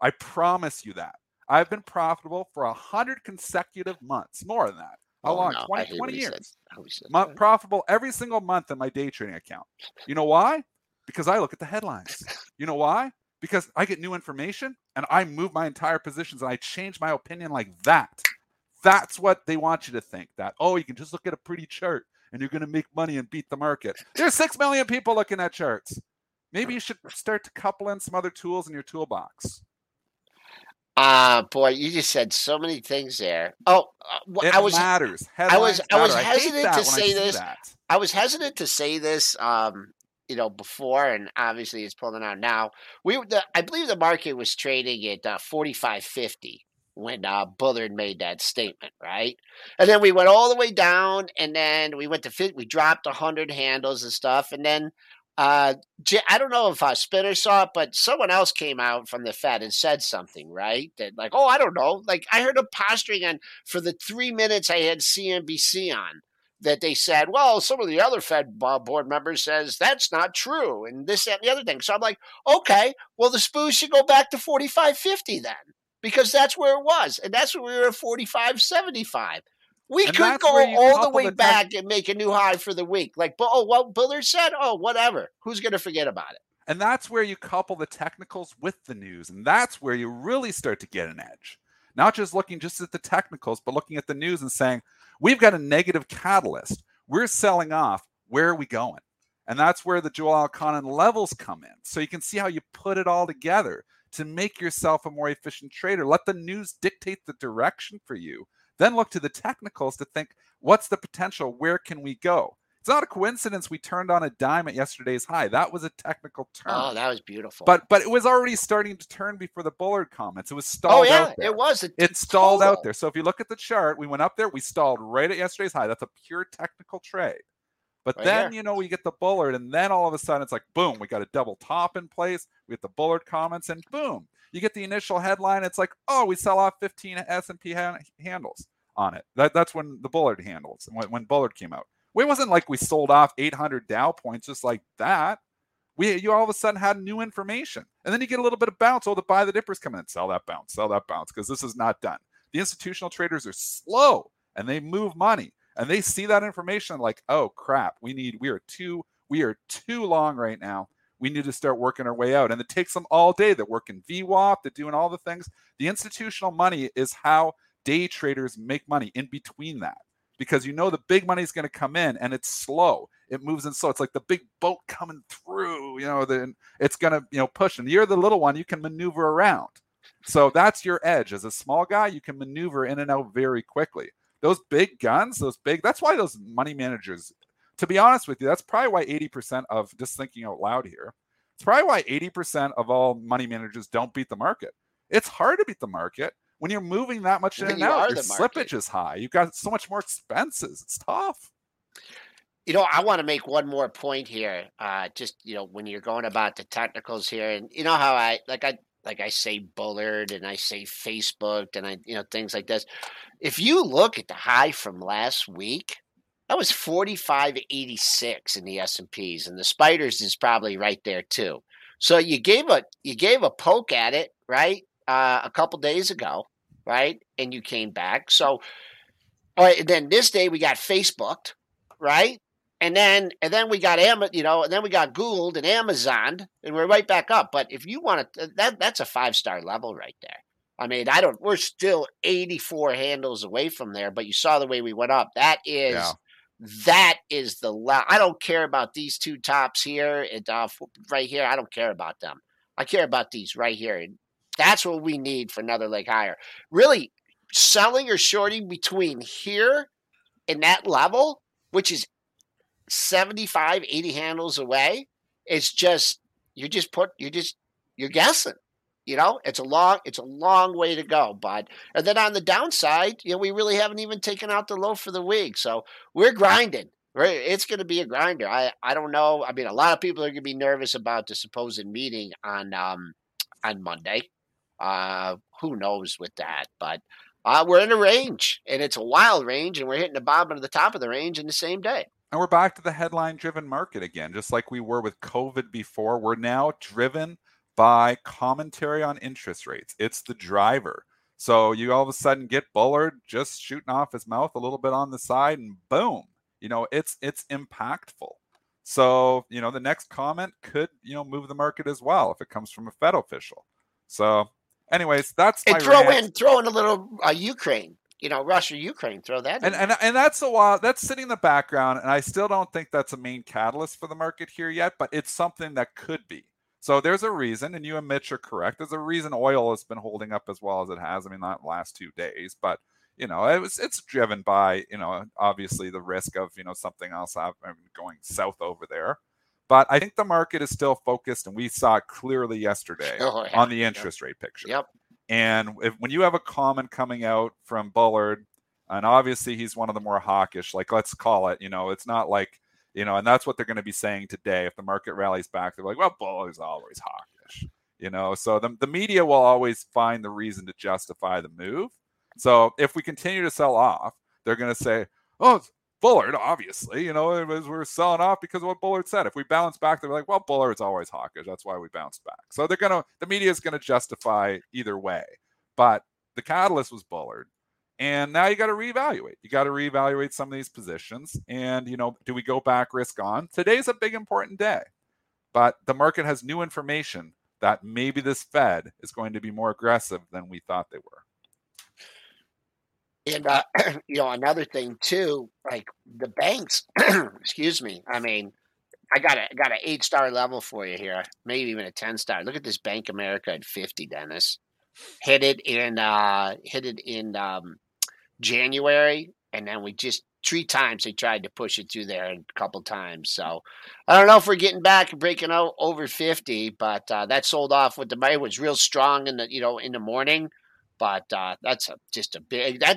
I promise you that. I've been profitable for 100 consecutive months, more than that. How long? 20 years. I'm profitable every single month in my day trading account. You know why? Because I look at the headlines. You know why? Because I get new information and I move my entire positions and I change my opinion like that. That's what they want you to think, that, oh, you can just look at a pretty chart and you're going to make money and beat the market. There's 6 million people looking at charts. Maybe you should start to couple in some other tools in your toolbox. Boy, you just said so many things there. Oh, it matters. I was hesitant to say this, before, and obviously it's pulling out now. I believe the market was trading at 45.50 when Bullard made that statement, right? And then we went all the way down, and then we went to we dropped 100 handles and stuff, and then. I don't know if Spinner saw it, but someone else came out from the Fed and said something, right? That I don't know. I heard a posturing for the 3 minutes I had CNBC on that they said, well, some of the other Fed board members says that's not true and this, that, and the other thing. So I'm like, okay, well, the SPY should go back to 45.50 then because that's where it was. And that's when we were at 45.75. We could go all the way back and make a new high for the week. What Bullard said? Oh, whatever. Who's going to forget about it? And that's where you couple the technicals with the news. And that's where you really start to get an edge. Not just looking just at the technicals, but looking at the news and saying, we've got a negative catalyst. We're selling off. Where are we going? And that's where the Joel Elconin levels come in. So you can see how you put it all together to make yourself a more efficient trader. Let the news dictate the direction for you. Then look to the technicals to think, what's the potential? Where can we go? It's not a coincidence we turned on a dime at yesterday's high. That was a technical turn. Oh, that was beautiful. But it was already starting to turn before the Bullard comments. It was stalled out there. It was. It stalled out there. So if you look at the chart, we went up there. We stalled right at yesterday's high. That's a pure technical trade. But right then, we get the Bullard, and then all of a sudden it's like, boom, we got a double top in place. We get the Bullard comments, and boom. You get the initial headline. It's like, oh, we sell off 15 S&P handles on it. That's when the Bullard handles, when Bullard came out. It wasn't like we sold off 800 Dow points just like that. You all of a sudden had new information. And then you get a little bit of bounce. Oh, the buy the dippers come in. Sell that bounce, because this is not done. The institutional traders are slow, and they move money. And they see that information like, oh, crap, we are too long right now. We need to start working our way out. And it takes them all day. They're working VWAP. They're doing all the things. The institutional money is how day traders make money in between that, because you know the big money is going to come in, and it's slow. It moves in slow. It's like the big boat coming through. You know, then it's going to push. And you're the little one. You can maneuver around. So that's your edge. As a small guy, you can maneuver in and out very quickly. Those big guns, that's why those money managers, to be honest with you, that's probably why 80% of, just thinking out loud here, it's probably why 80% of all money managers don't beat the market. It's hard to beat the market when you're moving that much in and out. Your slippage is high. You've got so much more expenses. It's tough. I want to make one more point here. When you're going about the technicals here, and you know how I say Bullard, and I say Facebook, and I things like this. If you look at the high from last week, that was 45.86 in the S&Ps, and the spiders is probably right there too. So you gave a poke at it, right? A couple days ago, right? And you came back. So, all right, and then this day we got Facebooked, right? And then we got Googled and Amazon, and we're right back up. But if you want to, that's a 5-star level right there. I mean, we're still 84 handles away from there, but you saw the way we went up. That is the level. I don't care about these two tops here and right here. I don't care about them. I care about these right here. And that's what we need for another leg higher. Really selling or shorting between here and that level, which is 75, 80 handles away. It's just, you're guessing, it's a long way to go, bud. And then on the downside, we really haven't even taken out the low for the week. So we're grinding. It's going to be a grinder. I don't know. I mean, a lot of people are going to be nervous about the supposed meeting on Monday. Who knows with that, but we're in a range, and it's a wild range, and we're hitting the bottom and the top of the range in the same day. And we're back to the headline-driven market again, just like we were with COVID before. We're now driven by commentary on interest rates. It's the driver. So you all of a sudden get Bullard just shooting off his mouth a little bit on the side, and boom, it's impactful. So, the next comment could, move the market as well if it comes from a Fed official. So anyways, that's my rant. Throw in a little Ukraine. Russia, Ukraine, throw that in. And that's a while. That's sitting in the background, and I still don't think that's a main catalyst for the market here yet, but it's something that could be. So there's a reason, and you and Mitch are correct. There's a reason oil has been holding up as well as it has. I mean, not the last 2 days, but it's driven by obviously the risk of something else going south over there. But I think the market is still focused, and we saw it clearly yesterday on the interest rate picture. Yep. And when you have a comment coming out from Bullard, and obviously he's one of the more hawkish, like let's call it, it's not like, and that's what they're going to be saying today. If the market rallies back, they're like, well, Bullard's always hawkish, So the media will always find the reason to justify the move. So if we continue to sell off, they're going to say, oh, it's Bullard, obviously, we're selling off because of what Bullard said. If we bounce back, they're like, well, Bullard's always hawkish. That's why we bounced back. So the media is going to justify either way. But the catalyst was Bullard. And now you got to reevaluate. You got to reevaluate some of these positions. And, do we go back risk on? Today's a big, important day. But the market has new information that maybe this Fed is going to be more aggressive than we thought they were. And, another thing too, like the banks, excuse me. I mean, I got an 8-star level for you here, maybe even a 10-star. Look at this Bank America at 50, Dennis. Hit it in January. And then we just 3 times they tried to push it through there and a couple times. So I don't know if we're getting back and breaking out over 50, but that sold off with the money. It was real strong in the, in the morning. But that's that's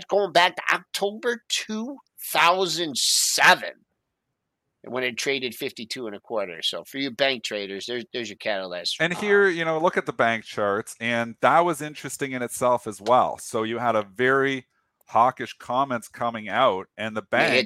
going back to October 2007. when it traded 52 and a quarter. So for you bank traders, there's your catalyst. And here, you know, look at the bank charts, and that was interesting in itself as well. So you had a very hawkish comments coming out, and the banks, they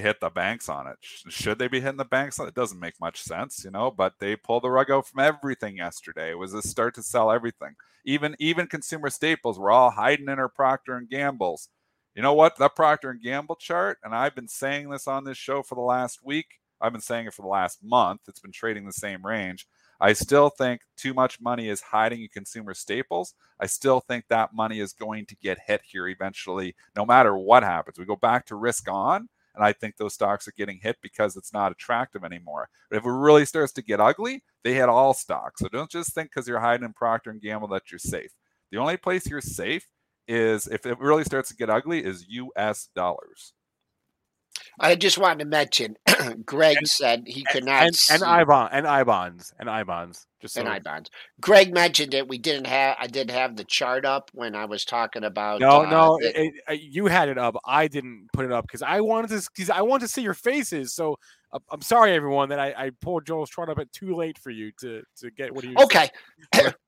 hit the banks on it. Should they be hitting the banks on it? It doesn't make much sense, you know, but they pulled the rug out from everything yesterday. It was a start to sell everything. Even consumer staples were all hiding in our Procter and Gamble's. You know what? That Procter and Gamble chart, and I've been saying this on this show for the last week. I've been saying it for the last month. It's been trading the same range. I still think too much money is hiding in consumer staples. I still think that money is going to get hit here eventually, no matter what happens. We go back to risk on, and I think those stocks are getting hit because it's not attractive anymore. But if it really starts to get ugly, they hit all stocks. So don't just think because you're hiding in Procter & Gamble that you're safe. The only place you're safe is, if it really starts to get ugly, is U.S. dollars. I just wanted to mention, Greg said he could not see. And I bonds. Greg mentioned that we didn't have. I did have the chart up when I was talking about. No, you had it up. I didn't put it up because I wanted to see your faces. So I'm sorry, everyone, that I pulled Joel's chart up at too late for you to get what you. Okay,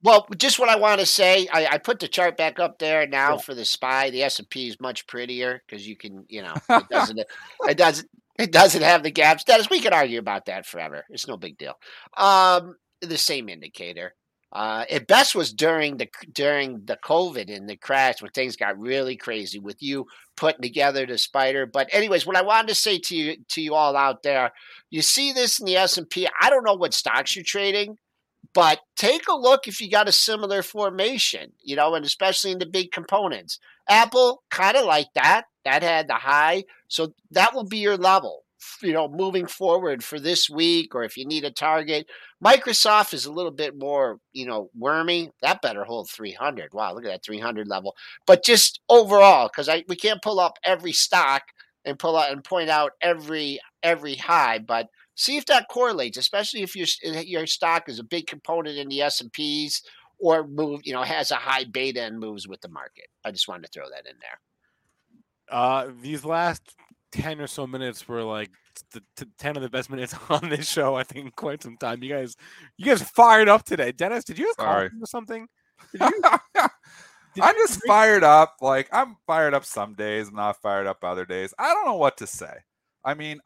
well, just what I want to say. I put the chart back up there now for the SPY. The S&P is much prettier because you can, you know, it doesn't. It doesn't have the gaps. Dennis, we could argue about that forever. It's no big deal. The same indicator. It best was during the COVID and the crash when things got really crazy with you putting together the spider. But anyways, what I wanted to say to you all out there, you see this in the S&P. I don't know what stocks you're trading, but take a look if you got a similar formation, you know, and especially in the big components. Apple, kind of like that. That had the high. So that will be your level, you know, moving forward for this week, or if you need a target. Microsoft is a little bit more, you know, wormy. That better hold 300. Wow, look at that 300 level. But just overall, because we can't pull up every stock and pull out and point out every high, but see if that correlates, especially if your stock is a big component in the S&Ps or move, you know, has a high beta and moves with the market. I just wanted to throw that in there. These last 10 or so minutes were like the 10 of the best minutes on this show, I think, in quite some time. You guys fired up today. Dennis, did you have coffee or something? I'm just fired up. Like, I'm fired up some days. I'm not fired up other days. I don't know what to say. I mean,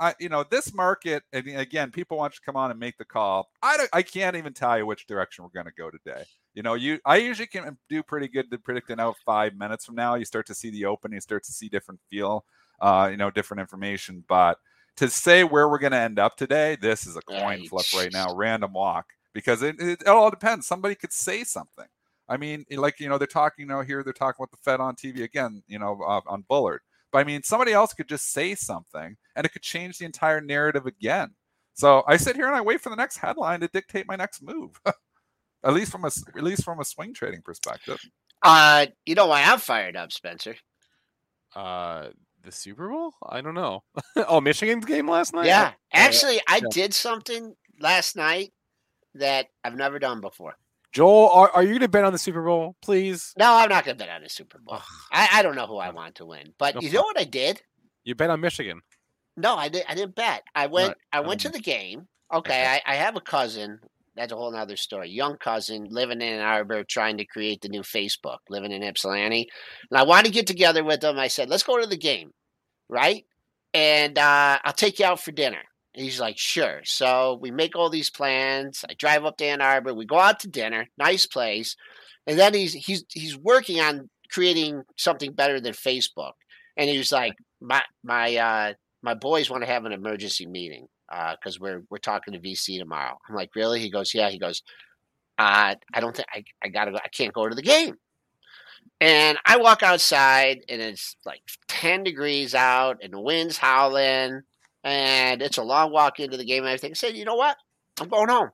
this market, and again, people want you to come on and make the call. I can't even tell you which direction we're going to go today. You know, I usually can do pretty good to predicting out 5 minutes from now. You start to see the open, you start to see different feel, you know, different information. But to say where we're going to end up today, this is a coin flip right now, random walk, because it all depends. Somebody could say something. I mean, like, you know, they're talking about the Fed on TV again, you know, on Bullard. But I mean, somebody else could just say something and it could change the entire narrative again. So I sit here and I wait for the next headline to dictate my next move. At least from a swing trading perspective. You know why I'm fired up, Spencer? The Super Bowl? I don't know. Oh, Michigan's game last night? Yeah. I did something last night that I've never done before. Joel, are you going to bet on the Super Bowl, please? No, I'm not going to bet on the Super Bowl. I don't know who I want to win. But you know what I did? You bet on Michigan. No, I didn't bet. I went to the game. Okay. I have a cousin. That's a whole other story. Young cousin living in Ann Arbor, trying to create the new Facebook, living in Ypsilanti. And I wanted to get together with him. I said, let's go to the game, right? And I'll take you out for dinner. And he's like, sure. So we make all these plans. I drive up to Ann Arbor. We go out to dinner, nice place. And then he's working on creating something better than Facebook. And he was like, my boys want to have an emergency meeting. Because we're talking to VC tomorrow. I'm like, really? He goes, yeah. He goes, I don't think I gotta go. I can't go to the game. And I walk outside, and it's like 10 degrees out, and the wind's howling, and it's a long walk into the game and everything. I said, you know what? I'm going home.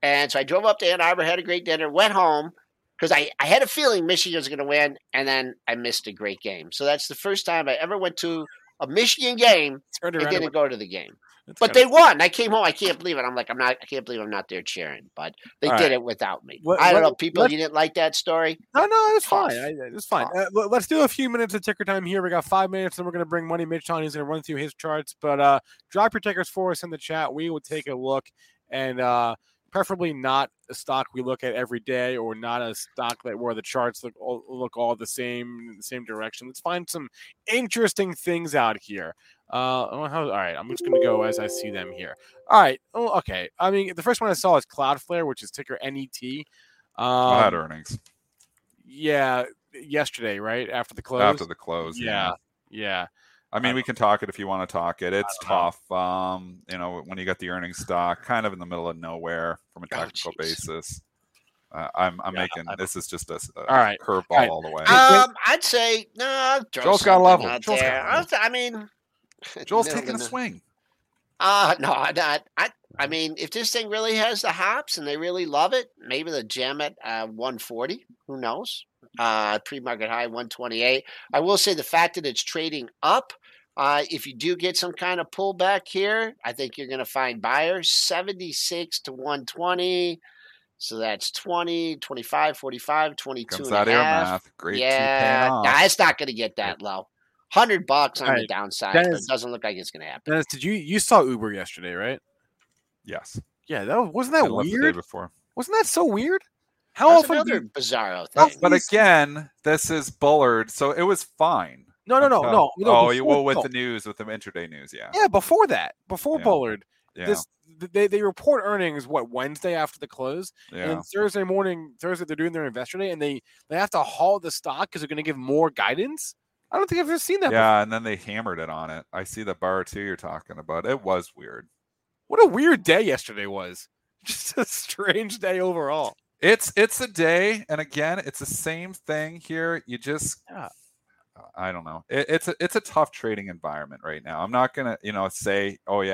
And so I drove up to Ann Arbor, had a great dinner, went home because I had a feeling Michigan was going to win, and then I missed a great game. So that's the first time I ever went to a Michigan game and didn't go to the game. But they won. I came home. I can't believe it. I'm like, I can't believe I'm not there cheering. But they did it without me. I don't know. People, you didn't like that story? No, it's fine. It's fine. Let's do a few minutes of ticker time here. We got 5 minutes, and we're going to bring Money Mitch on. He's going to run through his charts. But drop your tickers for us in the chat. We will take a look, and preferably not a stock we look at every day, or not a stock that where the charts look all the same in the same direction. Let's find some interesting things out here. All right, I'm just going to go as I see them here. All right, okay. I mean, the first one I saw is Cloudflare, which is ticker NET. Had earnings. Yeah, yesterday, right? After the close? After the close, yeah. I mean, we can talk it if you want to talk it. It's tough, when you got the earnings stock kind of in the middle of nowhere from a technical basis. This is just a curveball all the way. I'd say, no. Joel's got a level. Joel's taking a swing. No, I'm not. I mean, if this thing really has the hops and they really love it, maybe the gem at 140. Who knows? Pre-market high 128. I will say the fact that it's trading up, if you do get some kind of pullback here, I think you're going to find buyers 76 to 120. So that's 20, 25, 45, 22 comes and out a half. Math. Great. Yeah, it's not going to get that low. $100 on the downside. Dennis, it doesn't look like it's going to happen. Dennis, did you saw Uber yesterday, right? Yes. Yeah. Wasn't that weird? The day before. Wasn't that so weird? How that's often another bizarro thing. But again, this is Bullard, so it was fine. No. Oh, you were with the news, with the intraday news, yeah. Yeah, before Bullard, they report earnings Wednesday after the close, and then Thursday they're doing their investor day, and they have to haul the stock because they're going to give more guidance. I don't think I've ever seen that. Yeah, before. And then they hammered it on it. I see the bar too you're talking about. It was weird. What a weird day yesterday was. Just a strange day overall. It's a day, and again, it's the same thing here. You just, I don't know. It's a tough trading environment right now. I'm not gonna, say, I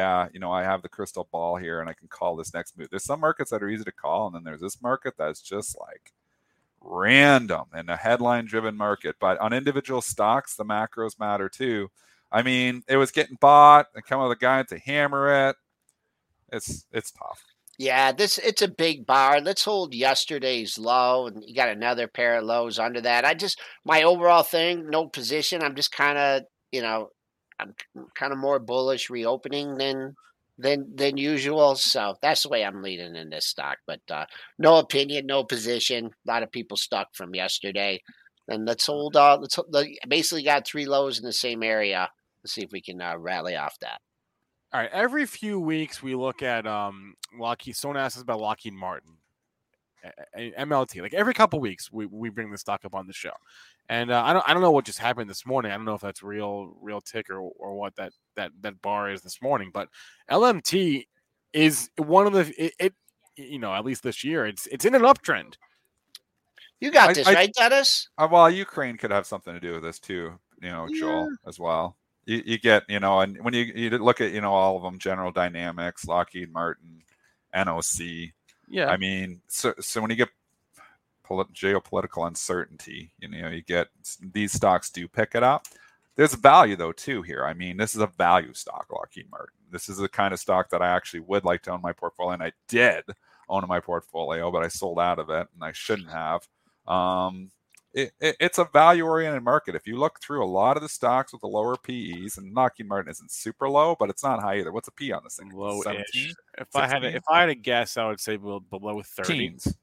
have the crystal ball here and I can call this next move. There's some markets that are easy to call, and then there's this market that's just like random and a headline-driven market. But on individual stocks, the macros matter too. I mean, it was getting bought and coming with a guy to hammer it. It's tough. Yeah, it's a big bar. Let's hold yesterday's low, and you got another pair of lows under that. My overall thing, no position. I'm just kind of, I'm kind of more bullish reopening than usual. So that's the way I'm leading in this stock. But no opinion, no position. A lot of people stuck from yesterday, and let's hold. Basically got three lows in the same area. Let's see if we can rally off that. All right. Every few weeks, we look at Lockheed. Someone asks us about Lockheed Martin, MLT. Like every couple weeks, we bring this stock up on the show, and I don't know what just happened this morning. I don't know if that's real tick or what that bar is this morning. But LMT is one of the at least this year it's in an uptrend. You got this right, Dennis? Well, Ukraine could have something to do with this too. Joel as well. You get, and when you look at, all of them, General Dynamics, Lockheed Martin, NOC. Yeah. I mean, so when you get geopolitical uncertainty, you get these stocks do pick it up. There's value, though, too, here. I mean, this is a value stock, Lockheed Martin. This is the kind of stock that I actually would like to own in my portfolio, and I did own in my portfolio, but I sold out of it, and I shouldn't have. It's a value-oriented market. If you look through a lot of the stocks with the lower PEs, and Lockheed Martin isn't super low, but it's not high either. What's the P on this thing? Low-ish. 17? If I had a guess, I would say below 30. Teens.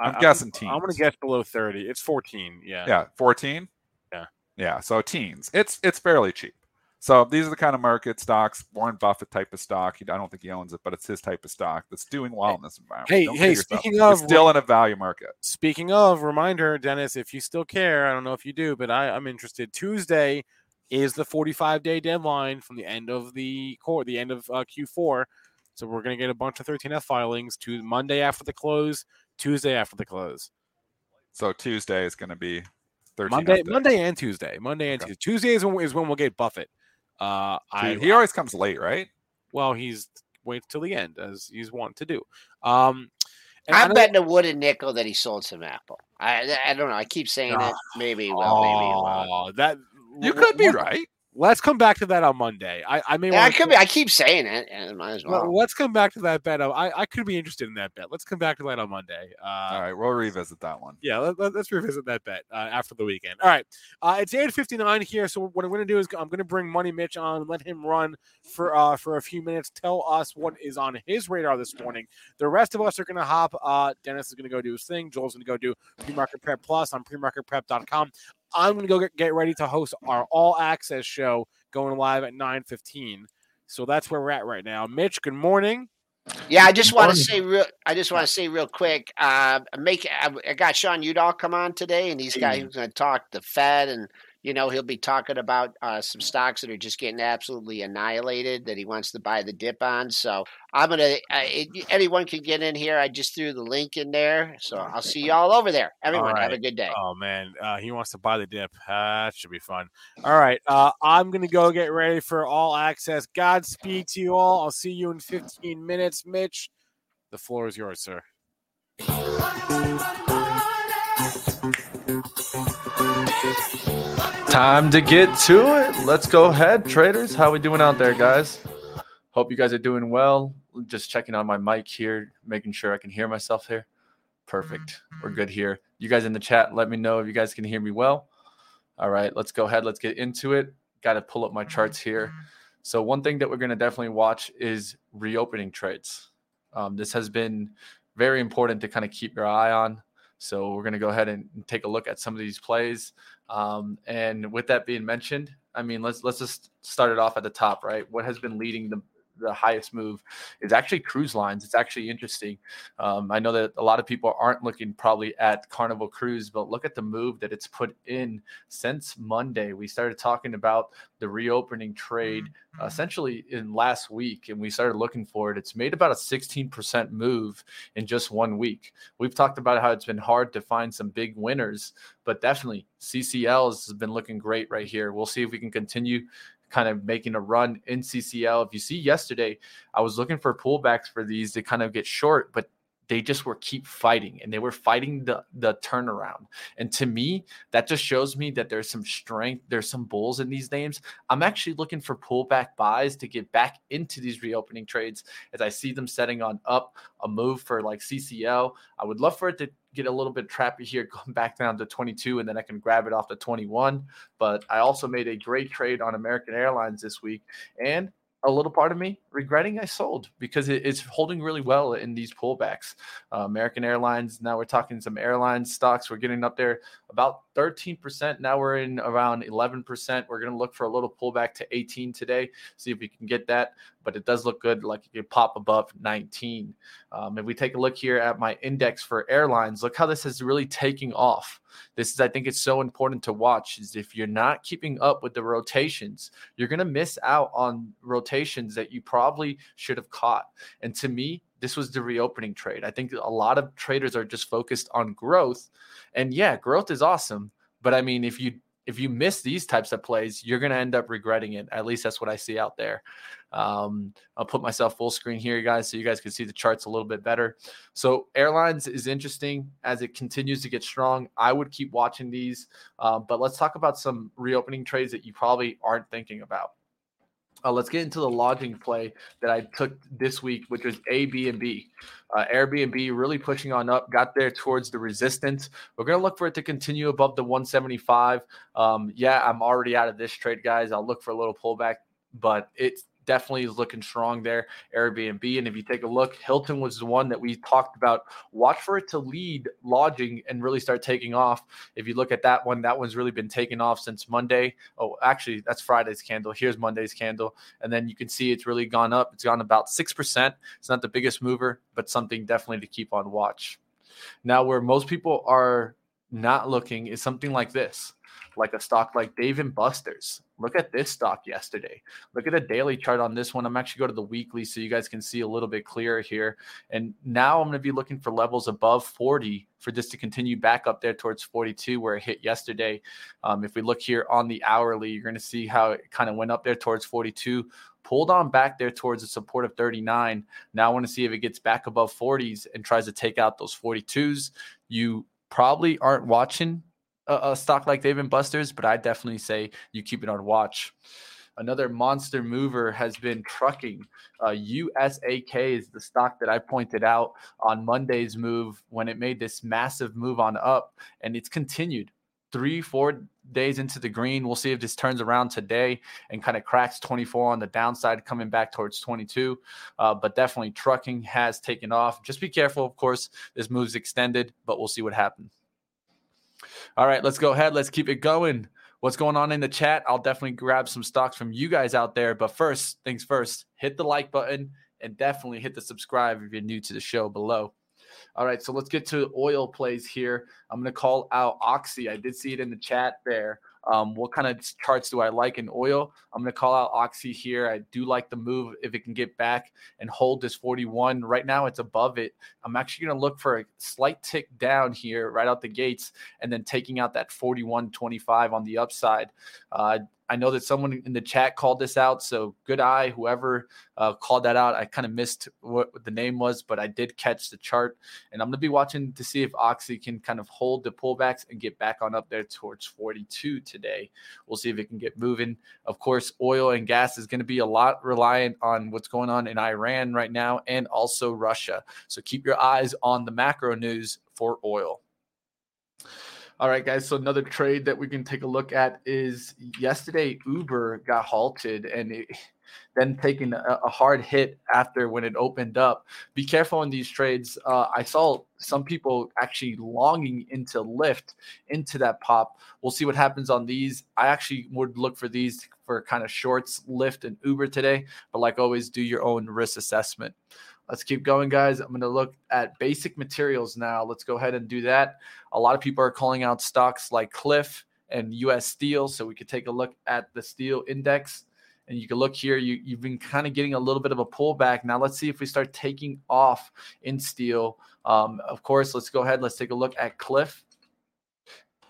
I'm guessing teens. I'm going to guess below 30. It's 14. Yeah. Yeah. 14. Yeah. Yeah. So teens. It's fairly cheap. So these are the kind of market stocks, Warren Buffett type of stock. I don't think he owns it, but it's his type of stock that's doing well in this environment. Hey, you're still in a value market. Speaking of, reminder, Dennis, if you still care, I don't know if you do, but I'm interested. Tuesday is the 45-day deadline from the end of Q4. So we're going to get a bunch of 13F filings to Monday after the close, Tuesday after the close. So Tuesday is going to be 13F. Monday and Tuesday. Tuesday. Tuesday is when we'll get Buffett. He always comes late, right? Well, he's waits till the end, as he's wanting to do. I'm betting a wooden nickel that he sold some Apple. I don't know. I keep saying it. Maybe he will. Maybe he won't. You could be right. Let's come back to that on Monday. I keep saying it, and might as well. Let's come back to that bet. I could be interested in that bet. Let's come back to that on Monday. All right, we'll revisit that one. Yeah, let's revisit that bet after the weekend. All right, it's 8:59 here. So what I'm going to do is I'm going to bring Money Mitch on, let him run for a few minutes, tell us what is on his radar this morning. The rest of us are going to hop. Dennis is going to go do his thing. Joel's going to go do PreMarket Prep Plus on PreMarketPrep.com. I'm going to go get ready to host our all-access show going live at 9:15. So that's where we're at right now. Mitch, good morning. Yeah, I just want to say real quick. I got Sean Udall come on today, and he's going to talk the Fed, and he'll be talking about some stocks that are just getting absolutely annihilated that he wants to buy the dip on. So I'm gonna. Anyone can get in here. I just threw the link in there. So I'll see you all over there. Everyone, right. Have a good day. Oh man, he wants to buy the dip. That should be fun. All right, I'm gonna go get ready for all access. Godspeed to you all. I'll see you in 15 minutes, Mitch. The floor is yours, sir. Time to get to it. Let's go ahead, traders. How we doing out there, guys? Hope you guys are doing well. Just checking on my mic here, making sure I can hear myself here. Perfect. We're good here. You guys in the chat, let me know if you guys can hear me well. All right, let's go ahead. Let's get into it. Got to pull up my charts here. So one thing that we're going to definitely watch is reopening trades. This has been very important to kind of keep your eye on. So we're going to go ahead and take a look at some of these plays. And with that being mentioned, I mean, let's just start it off at the top, right? What has been leading the highest move is actually cruise lines. It's actually interesting. I know that a lot of people aren't looking probably at Carnival Cruise, but look at the move that it's put in since Monday. We started talking about the reopening trade essentially in last week, and we started looking for it. It's made about a 16% move in just 1 week. We've talked about how it's been hard to find some big winners, but definitely CCLs has been looking great right here. We'll see if we can continue kind of making a run in CCL. If you see yesterday, I was looking for pullbacks for these to kind of get short, but they just were keep fighting, and they were fighting the turnaround. And to me, that just shows me that there's some strength. There's some bulls in these names. I'm actually looking for pullback buys to get back into these reopening trades as I see them setting on up a move for like CCL. I would love for it to get a little bit trappy here, come back down to 22, and then I can grab it off the 21. But I also made a great trade on American Airlines this week, and a little part of me regretting I sold because it's holding really well in these pullbacks. American Airlines, now we're talking some airline stocks. We're getting up there about 13%. Now we're in around 11%. We're going to look for a little pullback to 18 today, see if we can get that. But it does look good, like it could pop above 19. If we take a look here at my index for airlines, look how this is really taking off. This is, I think it's so important to watch, is if you're not keeping up with the rotations, you're going to miss out on rotations that you probably should have caught. And to me, this was the reopening trade. I think a lot of traders are just focused on growth, and yeah, growth is awesome. But I mean, if you miss these types of plays, you're going to end up regretting it. At least that's what I see out there. I'll put myself full screen here, guys, so you guys can see the charts a little bit better. So airlines is interesting as it continues to get strong. I would keep watching these, but let's talk about some reopening trades that you probably aren't thinking about. Let's get into the lodging play that I took this week, which was Airbnb. Airbnb really pushing on up, got there towards the resistance. We're going to look for it to continue above the 175. I'm already out of this trade, guys. I'll look for a little pullback, but it's definitely is looking strong there, Airbnb. And if you take a look, Hilton was the one that we talked about. Watch for it to lead lodging and really start taking off. If you look at that one, that one's really been taking off since Monday. Oh, actually, that's Friday's candle. Here's Monday's candle. And then you can see it's really gone up. It's gone about 6%. It's not the biggest mover, but something definitely to keep on watch. Now, where most people are not looking is something like this, like a stock like Dave & Buster's. Look at this stock yesterday. Look at the daily chart on this one. I'm actually going to the weekly so you guys can see a little bit clearer here. And now I'm going to be looking for levels above 40 for this to continue back up there towards 42 where it hit yesterday. If we look here on the hourly, you're going to see how it kind of went up there towards 42, pulled on back there towards a support of 39. Now I want to see if it gets back above 40s and tries to take out those 42s. You probably aren't watching a stock like Dave & Buster's, but I definitely say you keep it on watch. Another monster mover has been trucking. USAK is the stock that I pointed out on Monday's move when it made this massive move on up, and it's continued. 3-4 days into the green. We'll see if this turns around today and kind of cracks 24 on the downside, coming back towards 22. But definitely trucking has taken off. Just be careful, of course. This move's extended, but we'll see what happens. All right, let's go ahead. Let's keep it going. What's going on in the chat? I'll definitely grab some stocks from you guys out there. But first things first, hit the like button and definitely hit the subscribe if you're new to the show below. All right, so let's get to oil plays here. I'm going to call out Oxy. I did see it in the chat there. What kind of charts do I like in oil? I'm going to call out Oxy here. I do like the move if it can get back and hold this 41. Right now, it's above it. I'm actually going to look for a slight tick down here right out the gates and then taking out that 41.25 on the upside. I know that someone in the chat called this out, so good eye, whoever called that out. I kind of missed what the name was, but I did catch the chart, and I'm going to be watching to see if Oxy can kind of hold the pullbacks and get back on up there towards 42 today. We'll see if it can get moving. Of course, oil and gas is going to be a lot reliant on what's going on in Iran right now and also Russia, so keep your eyes on the macro news for oil. All right, guys, so another trade that we can take a look at is yesterday Uber got halted and then taking a hard hit after when it opened up. Be careful in these trades. I saw some people actually longing into Lyft, into that pop. We'll see what happens on these. I actually would look for these for kind of shorts, Lyft and Uber today. But like always, do your own risk assessment. Let's keep going, guys. I'm going to look at basic materials now. Let's go ahead and do that. A lot of people are calling out stocks like Cliff and U.S. Steel, so we could take a look at the steel index. And you can look here. You've been kind of getting a little bit of a pullback. Now let's see if we start taking off in steel. Of course, let's go ahead. Let's take a look at Cliff.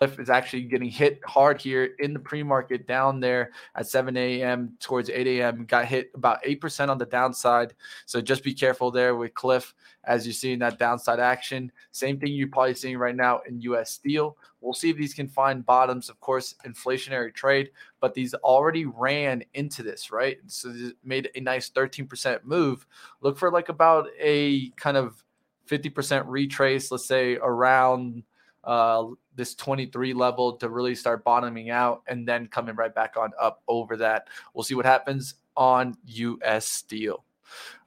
Cliff is actually getting hit hard here in the pre-market down there at 7 a.m. towards 8 a.m. Got hit about 8% on the downside. So just be careful there with Cliff as you're seeing that downside action. Same thing you're probably seeing right now in U.S. Steel. We'll see if these can find bottoms. Of course, inflationary trade, but these already ran into this, right? So this made a nice 13% move. Look for like about a kind of 50% retrace, let's say around this 23 level to really start bottoming out and then coming right back on up over that. We'll see what happens on U.S. Steel.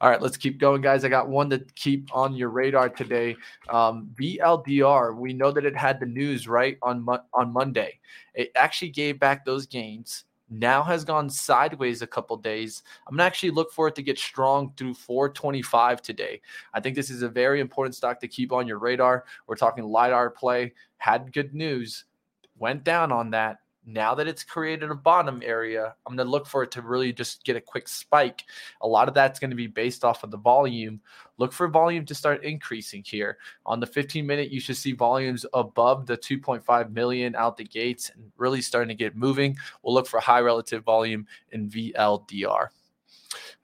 All right, let's keep going, guys. I got one to keep on your radar today. BLDR, we know that it had the news, right, on Monday. It actually gave back those gains. Now has gone sideways a couple days. I'm going to actually look for it to get strong through 425 today. I think this is a very important stock to keep on your radar. We're talking LiDAR play, had good news, went down on that. Now that it's created a bottom area, I'm going to look for it to really just get a quick spike. A lot of that's going to be based off of the volume. Look for volume to start increasing here. On the 15-minute, you should see volumes above the 2.5 million out the gates and really starting to get moving. We'll look for high relative volume in VLDR.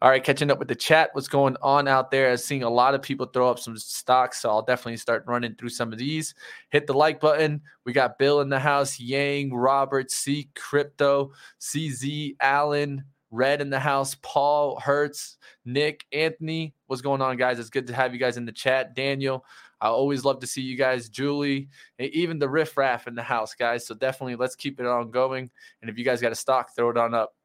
All right, catching up with the chat. What's going on out there? I'm seeing a lot of people throw up some stocks, so I'll definitely start running through some of these. Hit the like button. We got Bill in the house, Yang, Robert, C, Crypto, CZ, Allen, Red in the house, Paul, Hertz, Nick, Anthony. What's going on, guys? It's good to have you guys in the chat. Daniel, I always love to see you guys. Julie, and even the riffraff in the house, guys. So definitely let's keep it on going. And if you guys got a stock, throw it on up.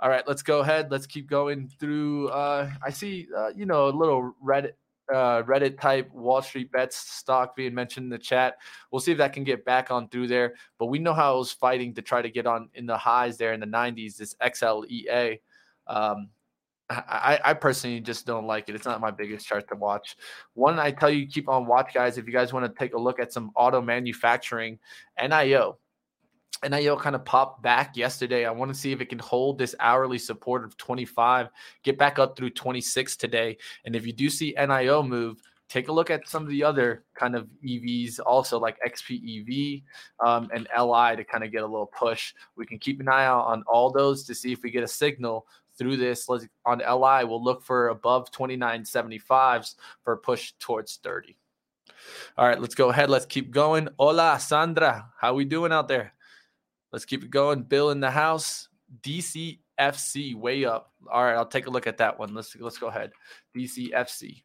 All right, let's go ahead. Let's keep going through. I see, a little Reddit type Wall Street Bets stock being mentioned in the chat. We'll see if that can get back on through there. But we know how it was fighting to try to get on in the highs there in the 90s, this XLEA. I personally just don't like it. It's not my biggest chart to watch. One, I tell you, keep on watch, guys, if you guys want to take a look at some auto manufacturing, NIO. NIO kind of popped back yesterday. I want to see if it can hold this hourly support of 25, get back up through 26 today. And if you do see NIO move, take a look at some of the other kind of EVs also, like XPEV and LI, to kind of get a little push. We can keep an eye out on all those to see if we get a signal through this. On LI, we'll look for above 29.75s for a push towards 30. All right, let's go ahead. Let's keep going. Hola, Sandra. How we doing out there? Let's keep it going. Bill in the house. DCFC, way up. All right, I'll take a look at that one. Let's go ahead. DCFC.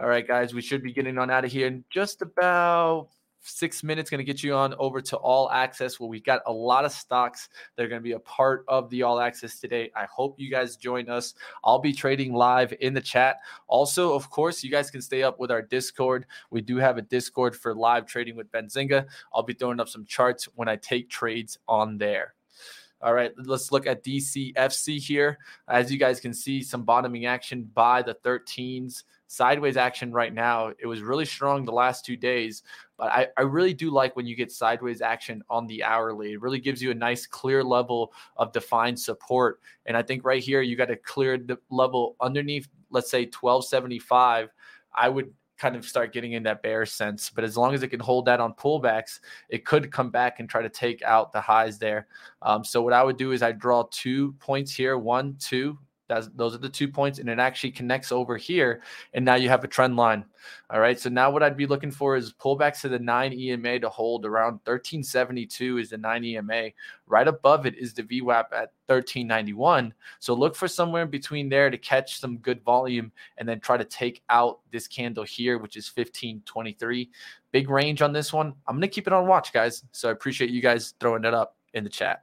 All right, guys, we should be getting on out of here in just about 6 minutes. Going to get you on over to All Access, where we got a lot of stocks that are going to be a part of the All Access today. I hope you guys join us. I'll be trading live in the chat. Also, of course, you guys can stay up with our Discord. We do have a Discord for live trading with Benzinga. I'll be throwing up some charts when I take trades on there. All right, let's look at DCFC here. As you guys can see, some bottoming action by the 13s. Sideways action right now. It was really strong the last 2 days, but I really do like when you get sideways action on the hourly. It really gives you a nice clear level of defined support. And I think right here, you got a clear level underneath, let's say 1275. I would kind of start getting in that bear sense, but as long as it can hold that on pullbacks, it could come back and try to take out the highs there. So what I would do is I draw 2 points here, 1, 2. Those are the 2 points, and it actually connects over here, and now you have a trend line. All right, so now what I'd be looking for is pullbacks to the 9 EMA to hold. Around 1372 is the 9 EMA. Right above it is the VWAP at 1391. So look for somewhere in between there to catch some good volume and then try to take out this candle here, which is 1523. Big range on this one. I'm going to keep it on watch, guys, so I appreciate you guys throwing it up in the chat.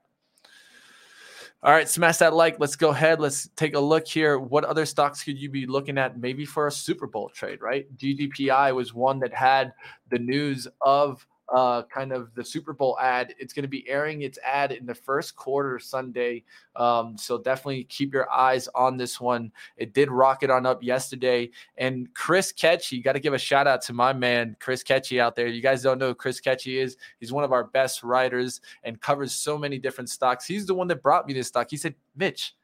All right, smash that like. Let's go ahead. Let's take a look here. What other stocks could you be looking at maybe for a Super Bowl trade, right? GDPI was one that had the news of kind of the Super Bowl ad. It's going to be airing its ad in the first quarter Sunday. So definitely keep your eyes on this one. It did rocket on up yesterday. And Chris Ketchy, got to give a shout out to my man, Chris Ketchy out there. You guys don't know who Chris Ketchy is. He's one of our best writers and covers so many different stocks. He's the one that brought me this stock. He said, Mitch,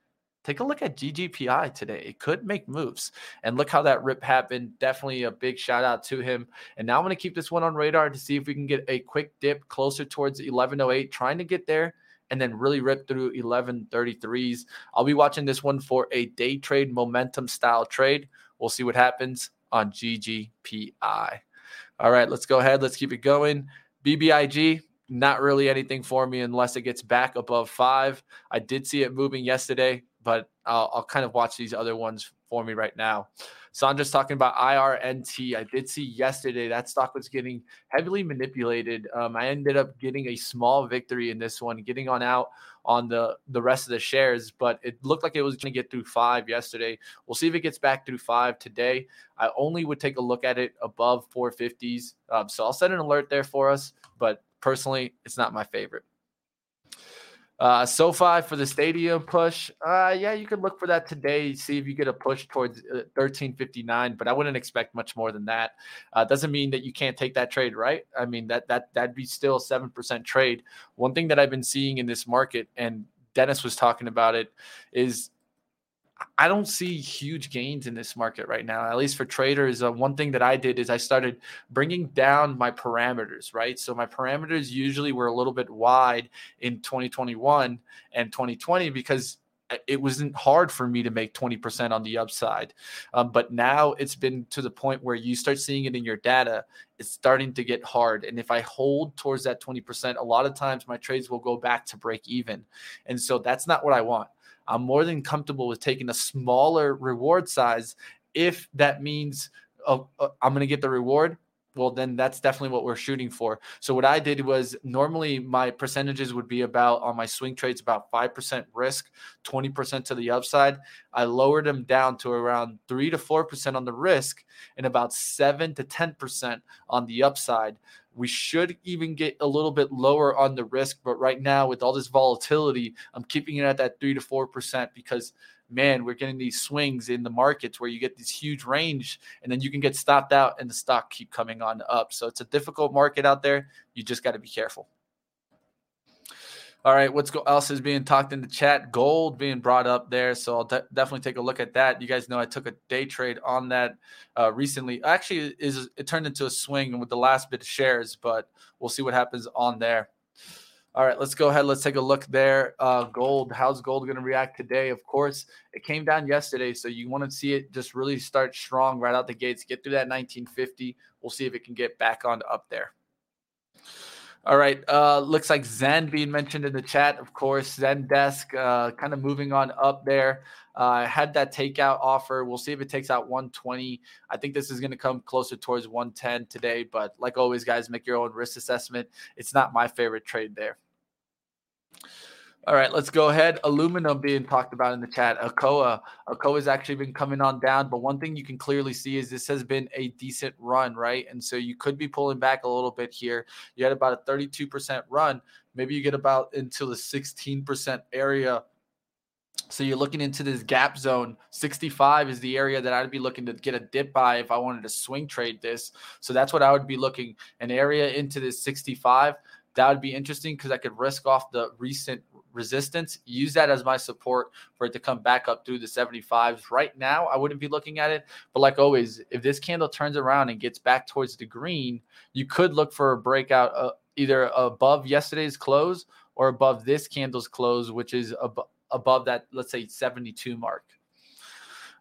take a look at GGPI today. It could make moves. And look how that rip happened. Definitely a big shout out to him. And now I'm going to keep this one on radar to see if we can get a quick dip closer towards 1108, trying to get there and then really rip through 1133s. I'll be watching this one for a day trade, momentum style trade. We'll see what happens on GGPI. All right, let's go ahead. Let's keep it going. BBIG. Not really anything for me unless it gets back above 5. I did see it moving yesterday, but I'll kind of watch these other ones for me right now. Sandra's talking about IRNT. I did see yesterday that stock was getting heavily manipulated. I ended up getting a small victory in this one, getting on out on the rest of the shares, but it looked like it was going to get through 5 yesterday. We'll see if it gets back through 5 today. I only would take a look at it above 450s. So I'll set an alert there for us, but personally, it's not my favorite. SoFi for the stadium push. Yeah, you could look for that today. See if you get a push towards 1359, but I wouldn't expect much more than that. Doesn't mean that you can't take that trade, right? I mean, that'd be still a 7% trade. One thing that I've been seeing in this market, and Dennis was talking about it, is I don't see huge gains in this market right now, at least for traders. One thing that I did is I started bringing down my parameters, right? So my parameters usually were a little bit wide in 2021 and 2020 because it wasn't hard for me to make 20% on the upside. But now it's been to the point where you start seeing it in your data. It's starting to get hard. And if I hold towards that 20%, a lot of times my trades will go back to break even. And so that's not what I want. I'm more than comfortable with taking a smaller reward size. If that means I'm going to get the reward, well, then that's definitely what we're shooting for. So what I did was normally my percentages would be about, on my swing trades, about 5% risk, 20% to the upside. I lowered them down to around 3 to 4% on the risk and about 7 to 10% on the upside. We should even get a little bit lower on the risk, but right now with all this volatility, I'm keeping it at that 3 to 4% because, man, we're getting these swings in the markets where you get this huge range and then you can get stopped out and the stock keep coming on up. So it's a difficult market out there. You just got to be careful. All right, what else is being talked in the chat? Gold being brought up there, so I'll definitely take a look at that. You guys know I took a day trade on that recently. Actually, it turned into a swing with the last bit of shares, but we'll see what happens on there. All right, let's go ahead. Let's take a look there. Gold, how's gold going to react today? Of course, it came down yesterday, so you want to see it just really start strong right out the gates. Get through that 1950. We'll see if it can get back on up there. All right, looks like Zen being mentioned in the chat. Of course, Zendesk kind of moving on up there. Had that takeout offer. We'll see if it takes out 120. I think this is going to come closer towards 110 today. But like always, guys, make your own risk assessment. It's not my favorite trade there. All right, let's go ahead. Aluminum being talked about in the chat. Alcoa. Alcoa's actually been coming on down, but one thing you can clearly see is this has been a decent run, right? And so you could be pulling back a little bit here. You had about a 32% run. Maybe you get about into the 16% area. So you're looking into this gap zone. 65 is the area that I'd be looking to get a dip by if I wanted to swing trade this. So that's what I would be looking, an area into this 65. That would be interesting because I could risk off the recent resistance, use that as my support for it to come back up through the 75s. Right now, I wouldn't be looking at it. But like always, if this candle turns around and gets back towards the green, you could look for a breakout either above yesterday's close or above this candle's close, which is above that, let's say, 72 mark.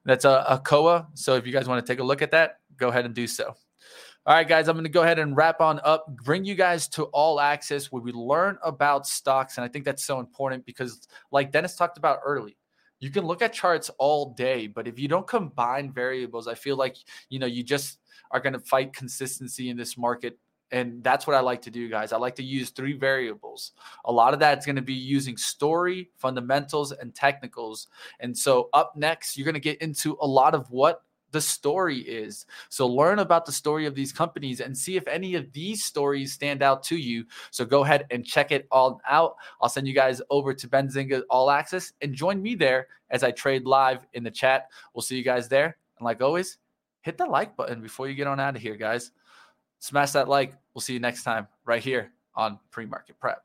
That's a COA. So if you guys want to take a look at that, go ahead and do so. All right, guys, I'm going to go ahead and wrap on up, bring you guys to All Access where we learn about stocks. And I think that's so important because like Dennis talked about earlier, you can look at charts all day, but if you don't combine variables, I feel like, you know, you just are going to fight consistency in this market. And that's what I like to do, guys. I like to use three variables. A lot of that's going to be using story, fundamentals, and technicals. And so up next, you're going to get into a lot of what the story is. So learn about the story of these companies and see if any of these stories stand out to you. So go ahead and check it all out. I'll send you guys over to Benzinga All Access and join me there as I trade live in the chat. We'll see you guys there. And like always, hit the like button before you get on out of here, guys. Smash that like. We'll see you next time right here on Pre-Market Prep.